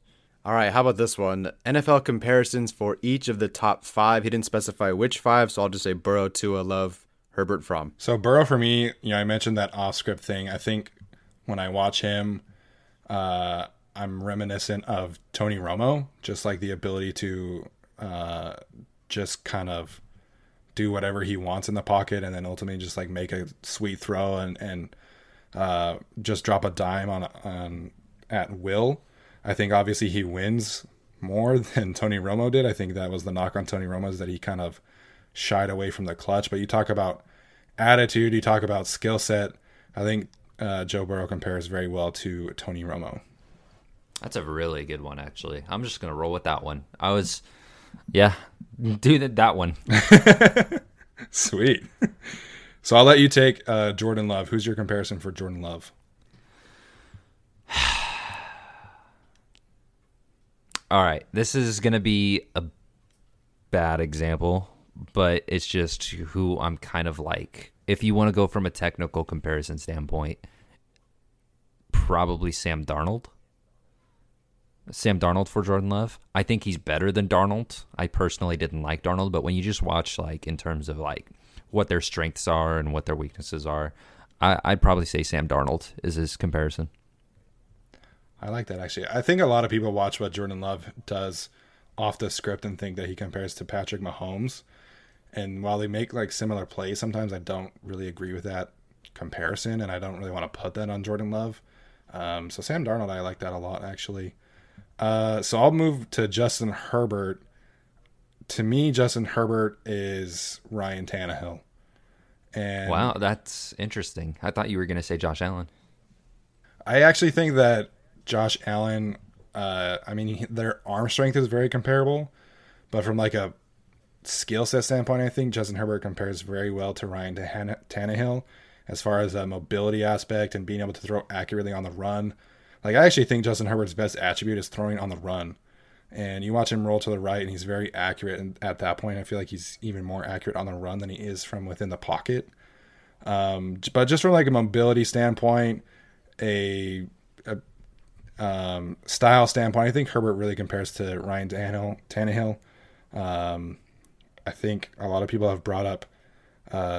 All right, how about this one? NFL comparisons for each of the top 5. He didn't specify which 5, so I'll just say Burrow, Tua, Love, Herbert, Fromm. So Burrow, for me, you know, I mentioned that off-script thing. I think when I watch him, I'm reminiscent of Tony Romo, just like the ability to just kind of do whatever he wants in the pocket and then ultimately just like make a sweet throw and just drop a dime on at will. I think obviously he wins more than Tony Romo did. I think that was the knock on Tony Romo, is that he kind of shied away from the clutch. But you talk about attitude, you talk about skill set. I think Joe Burrow compares very well to Tony Romo. That's a really good one, actually. I'm just going to roll with that one. Do that one. Sweet. So I'll let you take Jordan Love. Who's your comparison for Jordan Love? All right. This is going to be a bad example, but it's just who I'm kind of like. If you want to go from a technical comparison standpoint, probably Sam Darnold. Sam Darnold for Jordan Love. I think he's better than Darnold. I personally didn't like Darnold, but when you just watch, like, in terms of, like, what their strengths are and what their weaknesses are, I'd probably say Sam Darnold is his comparison. I like that, actually. I think a lot of people watch what Jordan Love does off the script and think that he compares to Patrick Mahomes. And while they make like similar plays, sometimes I don't really agree with that comparison, and I don't really want to put that on Jordan Love. So Sam Darnold, I like that a lot, actually. So I'll move to Justin Herbert. To me, Justin Herbert is Ryan Tannehill. And wow, that's interesting. I thought you were going to say Josh Allen. I actually think that Josh Allen, their arm strength is very comparable, but from like a skill set standpoint, I think Justin Herbert compares very well to Ryan Tannehill as far as a mobility aspect and being able to throw accurately on the run. Like, I actually think Justin Herbert's best attribute is throwing on the run. And you watch him roll to the right, and he's very accurate. And at that point, I feel like he's even more accurate on the run than he is from within the pocket. But just from like a mobility standpoint, a style standpoint, I think Herbert really compares to Ryan Tannehill. I think a lot of people have brought up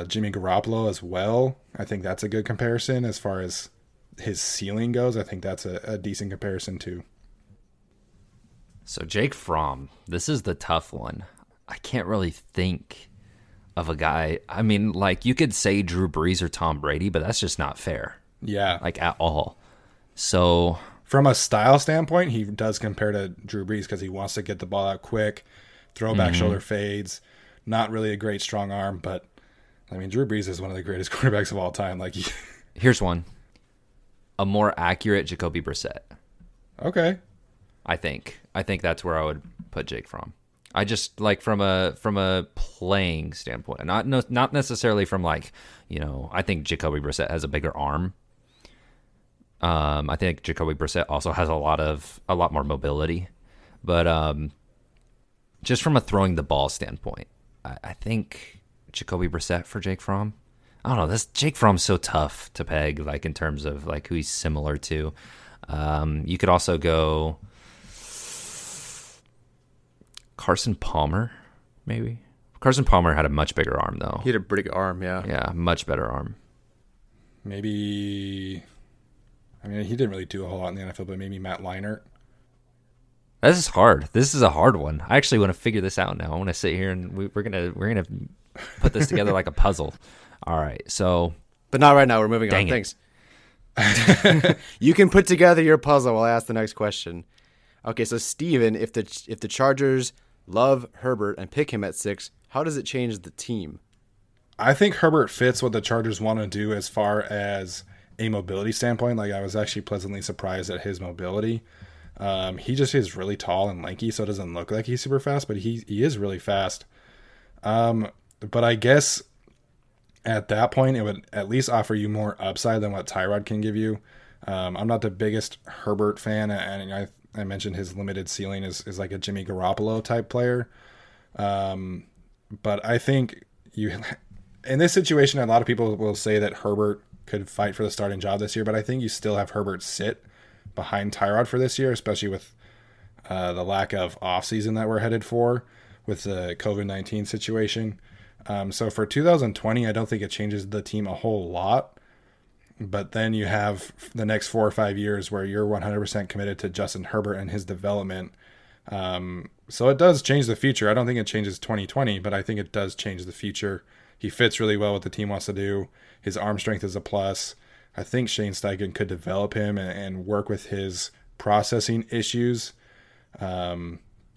Jimmy Garoppolo as well. I think that's a good comparison as far as his ceiling goes. I think that's a decent comparison too. So Jake Fromm, this is the tough one. I can't really think of a guy. I mean, like, you could say Drew Brees or Tom Brady, but that's just not fair. Yeah. Like, at all. So from a style standpoint, he does compare to Drew Brees because he wants to get the ball out quick, throwback shoulder fades, not really a great strong arm. But, I mean, Drew Brees is one of the greatest quarterbacks of all time. Like, here's one. A more accurate Jacoby Brissett. Okay. I think that's where I would put Jake Fromm. I just like from a playing standpoint, not necessarily from like, you know, I think Jacoby Brissett has a bigger arm. I think Jacoby Brissett also has a lot more mobility, but just from a throwing the ball standpoint, I think Jacoby Brissett for Jake Fromm. I don't know. This Jake Fromm's so tough to peg, like in terms of like who he's similar to. You could also go Carson Palmer, maybe. Carson Palmer had a much bigger arm, though. He had a big arm, yeah. Yeah, much better arm. Maybe, I mean, he didn't really do a whole lot in the NFL, but maybe Matt Leinart. This is hard. This is a hard one. I actually want to figure this out now. I want to sit here and we're gonna put this together like a puzzle. All right, so. But not right now. We're moving on. Thanks. You can put together your puzzle while I ask the next question. Okay, so Steven, if the Chargers love Herbert and pick him at 6, how does it change the team? I think Herbert fits what the Chargers want to do as far as a mobility standpoint. Like, I was actually pleasantly surprised at his mobility. He just is really tall and lanky, so it doesn't look like he's super fast, but he is really fast. But I guess at that point, it would at least offer you more upside than what Tyrod can give you. I'm not the biggest Herbert fan, and I mentioned his limited ceiling is like a Jimmy Garoppolo type player. But I think in this situation, a lot of people will say that Herbert could fight for the starting job this year, but I think you still have Herbert sit behind Tyrod for this year, especially with the lack of offseason that we're headed for with the COVID-19 situation. So for 2020, I don't think it changes the team a whole lot. But then you have the next 4 or 5 years where you're 100% committed to Justin Herbert and his development. So it does change the future. I don't think it changes 2020, but I think it does change the future. He fits really well what the team wants to do. His arm strength is a plus. I think Shane Steichen could develop him and work with his processing issues. But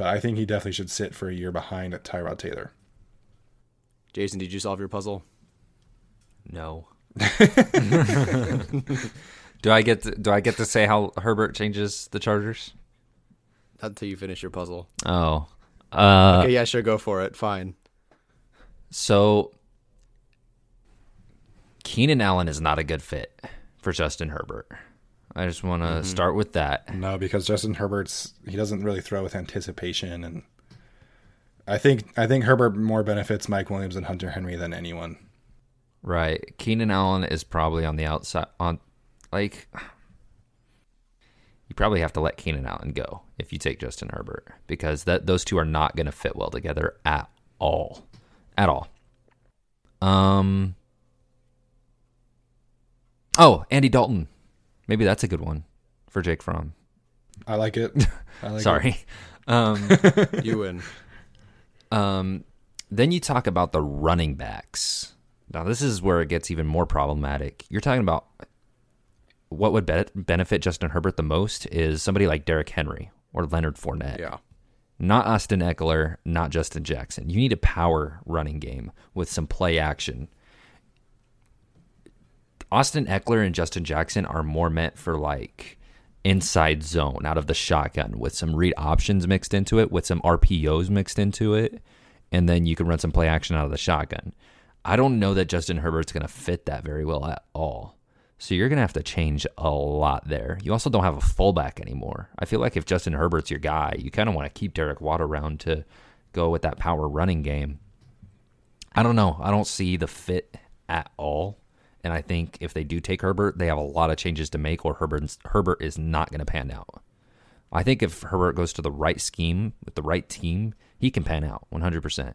I think he definitely should sit for a year behind Tyrod Taylor. Jason, did you solve your puzzle? No. Do I get to say how Herbert changes the Chargers? Not until you finish your puzzle. Oh. Okay, yeah, sure, go for it. Fine. So Keenan Allen is not a good fit for Justin Herbert. I just want to start with that. No, because Justin Herbert's he doesn't really throw with anticipation, and I think Herbert more benefits Mike Williams and Hunter Henry than anyone. Right. Keenan Allen is probably on the outside. You probably have to let Keenan Allen go if you take Justin Herbert, because those two are not going to fit well together at all. At all. Andy Dalton. Maybe that's a good one for Jake Fromm. I like it. Sorry. You win. Then you talk about the running backs. Now, this is where it gets even more problematic. You're talking about what would benefit Justin Herbert the most is somebody like Derrick Henry or Leonard Fournette. Yeah. Not Austin Eckler, not Justin Jackson. You need a power running game with some play action. Austin Eckler and Justin Jackson are more meant for like inside zone out of the shotgun with some read options mixed into it, with some RPOs mixed into it, and then you can run some play action out of the shotgun. I don't know that Justin Herbert's going to fit that very well at all. So you're going to have to change a lot there. You also don't have a fullback anymore. I feel like if Justin Herbert's your guy, you kind of want to keep Derek Watt around to go with that power running game. I don't know. I don't see the fit at all. And I think if they do take Herbert, they have a lot of changes to make, or Herbert is not going to pan out. I think if Herbert goes to the right scheme with the right team, he can pan out 100%.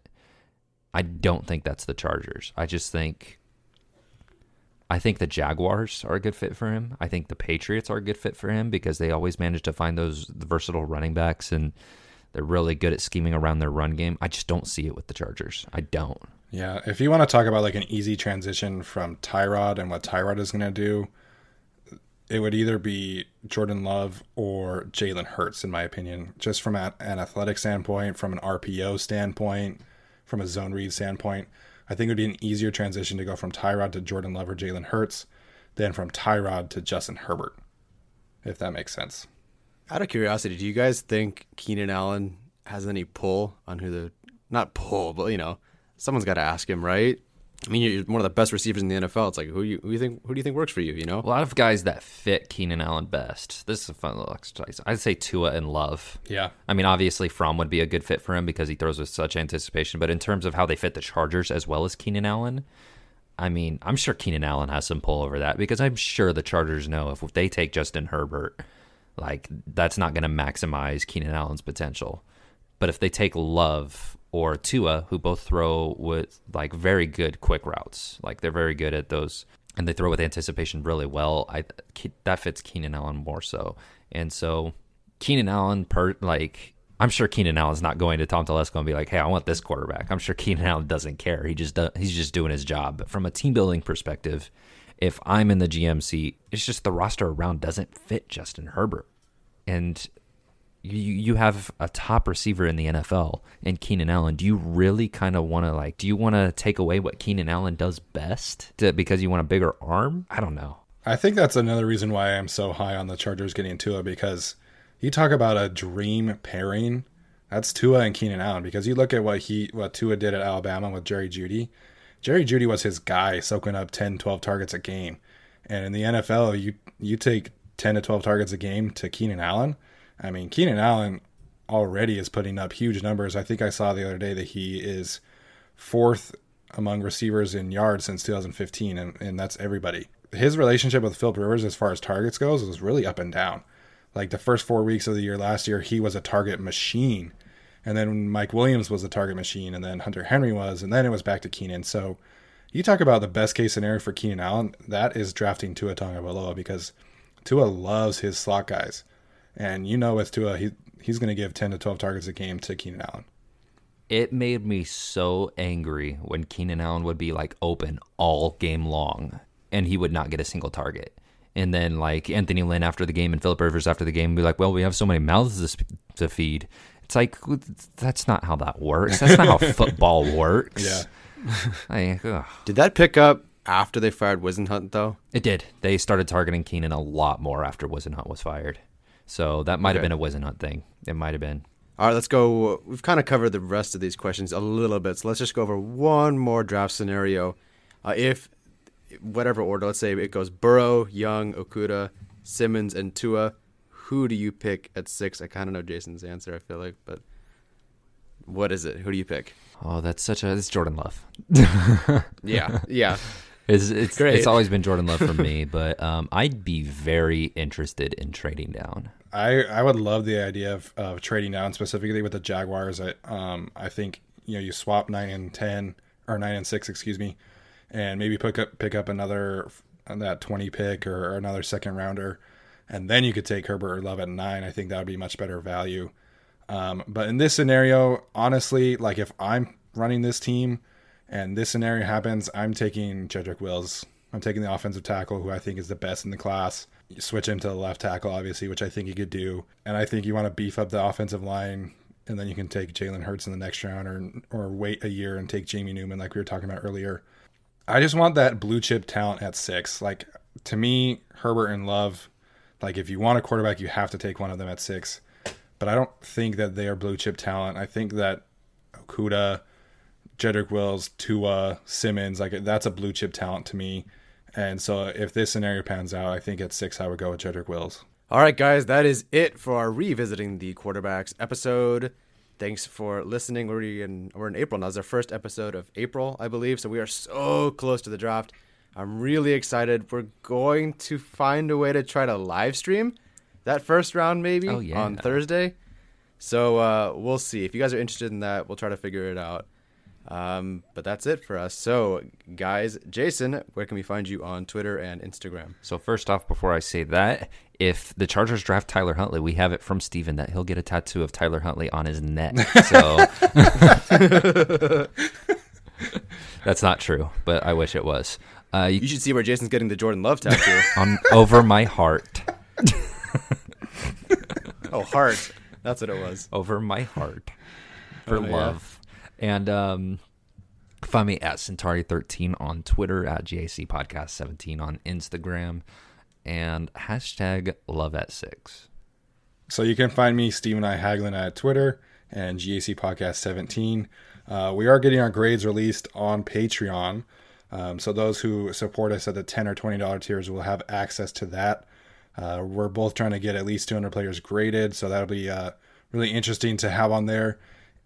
I don't think that's the Chargers. I think the Jaguars are a good fit for him. I think the Patriots are a good fit for him because they always manage to find those versatile running backs, and they're really good at scheming around their run game. I just don't see it with the Chargers. I don't. Yeah, if you want to talk about like an easy transition from Tyrod and what Tyrod is going to do, it would either be Jordan Love or Jalen Hurts, in my opinion, just from an athletic standpoint, from an RPO standpoint, from a zone read standpoint. I think it would be an easier transition to go from Tyrod to Jordan Love or Jalen Hurts than from Tyrod to Justin Herbert, if that makes sense. Out of curiosity, do you guys think Keenan Allen has any pull on who the – not pull, but, you know, someone's got to ask him, right? I mean, you're one of the best receivers in the NFL. It's like, who do you think works for you, you know? A lot of guys that fit Keenan Allen best. This is a fun little exercise. I'd say Tua and Love. Yeah. I mean, obviously Fromm would be a good fit for him because he throws with such anticipation. But in terms of how they fit the Chargers as well as Keenan Allen, I mean, I'm sure Keenan Allen has some pull over that because I'm sure the Chargers know if they take Justin Herbert, like, that's not going to maximize Keenan Allen's potential. But if they take Love or Tua, who both throw with like very good quick routes, like they're very good at those, and they throw with anticipation really well, that fits Keenan Allen more so. And so Keenan Allen, I'm sure Keenan Allen's not going to Tom Telesco and be like, hey, I want this quarterback. I'm sure Keenan Allen doesn't care. He's just doing his job. But from a team building perspective, if I'm in the GM seat, it's just the roster around doesn't fit Justin Herbert. And you have a top receiver in the NFL in Keenan Allen. Do you really kind of want to take away what Keenan Allen does best because you want a bigger arm? I don't know. I think that's another reason why I'm so high on the Chargers getting Tua, because you talk about a dream pairing. That's Tua and Keenan Allen, because you look at what Tua did at Alabama with Jerry Jeudy. Jerry Jeudy was his guy, soaking up 10, 12 targets a game. And in the NFL, you take 10 to 12 targets a game to Keenan Allen. I mean, Keenan Allen already is putting up huge numbers. I think I saw the other day that he is 4th among receivers in yards since 2015, and that's everybody. His relationship with Phillip Rivers as far as targets goes was really up and down. Like the first 4 weeks of the year last year, he was a target machine. And then Mike Williams was a target machine, and then Hunter Henry was, and then it was back to Keenan. So you talk about the best case scenario for Keenan Allen, that is drafting Tua Tagovailoa, because Tua loves his slot guys. And you know, with Tua, he's going to give 10 to 12 targets a game to Keenan Allen. It made me so angry when Keenan Allen would be like open all game long and he would not get a single target. And then like Anthony Lynn after the game and Phillip Rivers after the game would be like, well, we have so many mouths to feed. It's like, that's not how that works. That's not how football works. Yeah. Did that pick up after they fired Wisenhunt though? It did. They started targeting Keenan a lot more after Wisenhunt was fired. So that might have been a Wisenhunt thing. It might have been. All right, let's go. We've kind of covered the rest of these questions a little bit. So let's just go over one more draft scenario. If whatever order, let's say it goes Burrow, Young, Okudah, Simmons, and Tua, who do you pick at 6? I kind of know Jason's answer, I feel like, but what is it? Who do you pick? Oh, it's Jordan Love. Yeah. It's always been Jordan Love for me, but I'd be very interested in trading down. I would love the idea of trading down, specifically with the Jaguars. I think, you know, you swap 9 and 6, excuse me, and maybe pick up another that 20 pick or another second rounder, and then you could take Herbert or Love at 9. I think that would be much better value. But in this scenario, honestly, like if I'm running this team and this scenario happens, I'm taking Jedrick Wills. I'm taking the offensive tackle, who I think is the best in the class. You switch him to the left tackle, obviously, which I think he could do. And I think you want to beef up the offensive line, and then you can take Jalen Hurts in the next round, or wait a year and take Jamie Newman like we were talking about earlier. I just want that blue chip talent at 6. Like, to me, Herbert and Love, like if you want a quarterback, you have to take one of them at 6. But I don't think that they are blue chip talent. I think that Okudah, Jedrick Wills, Tua, Simmons, like that's a blue chip talent to me. And so if this scenario pans out, I think at 6, I would go with Jedrick Wills. All right, guys, that is it for our Revisiting the Quarterbacks episode. Thanks for listening. We're in April now. It's our first episode of April, I believe. So we are so close to the draft. I'm really excited. We're going to find a way to try to live stream that first round maybe on Thursday. So we'll see. If you guys are interested in that, we'll try to figure it out. But that's it for us. So guys, Jason, where can we find you on Twitter and Instagram? So first off, before I say that, if the Chargers draft Tyler Huntley, we have it from Steven that he'll get a tattoo of Tyler Huntley on his neck. So that's not true, but I wish it was. You should see where Jason's getting the Jordan Love tattoo on over my heart. Oh, heart. That's what it was. Over my heart for love. Yeah. And find me at Centauri13 on Twitter, at GAC Podcast 17 on Instagram, and hashtag Love at 6. So you can find me, Steve and I, Haglin, at Twitter and GAC Podcast 17. We are getting our grades released on Patreon. So those who support us at the $10 or $20 tiers will have access to that. We're both trying to get at least 200 players graded, so that'll be really interesting to have on there.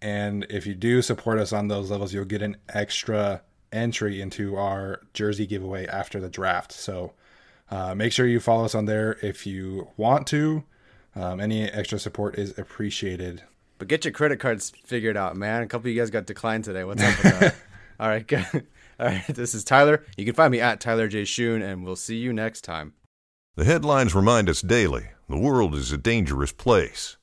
And if you do support us on those levels, you'll get an extra entry into our jersey giveaway after the draft. So make sure you follow us on there if you want to. Any extra support is appreciated. But get your credit cards figured out, man. A couple of you guys got declined today. What's up with that? All right, guys. All right, this is Tyler. You can find me at Tyler J. Shoon, and we'll see you next time. The headlines remind us daily the world is a dangerous place.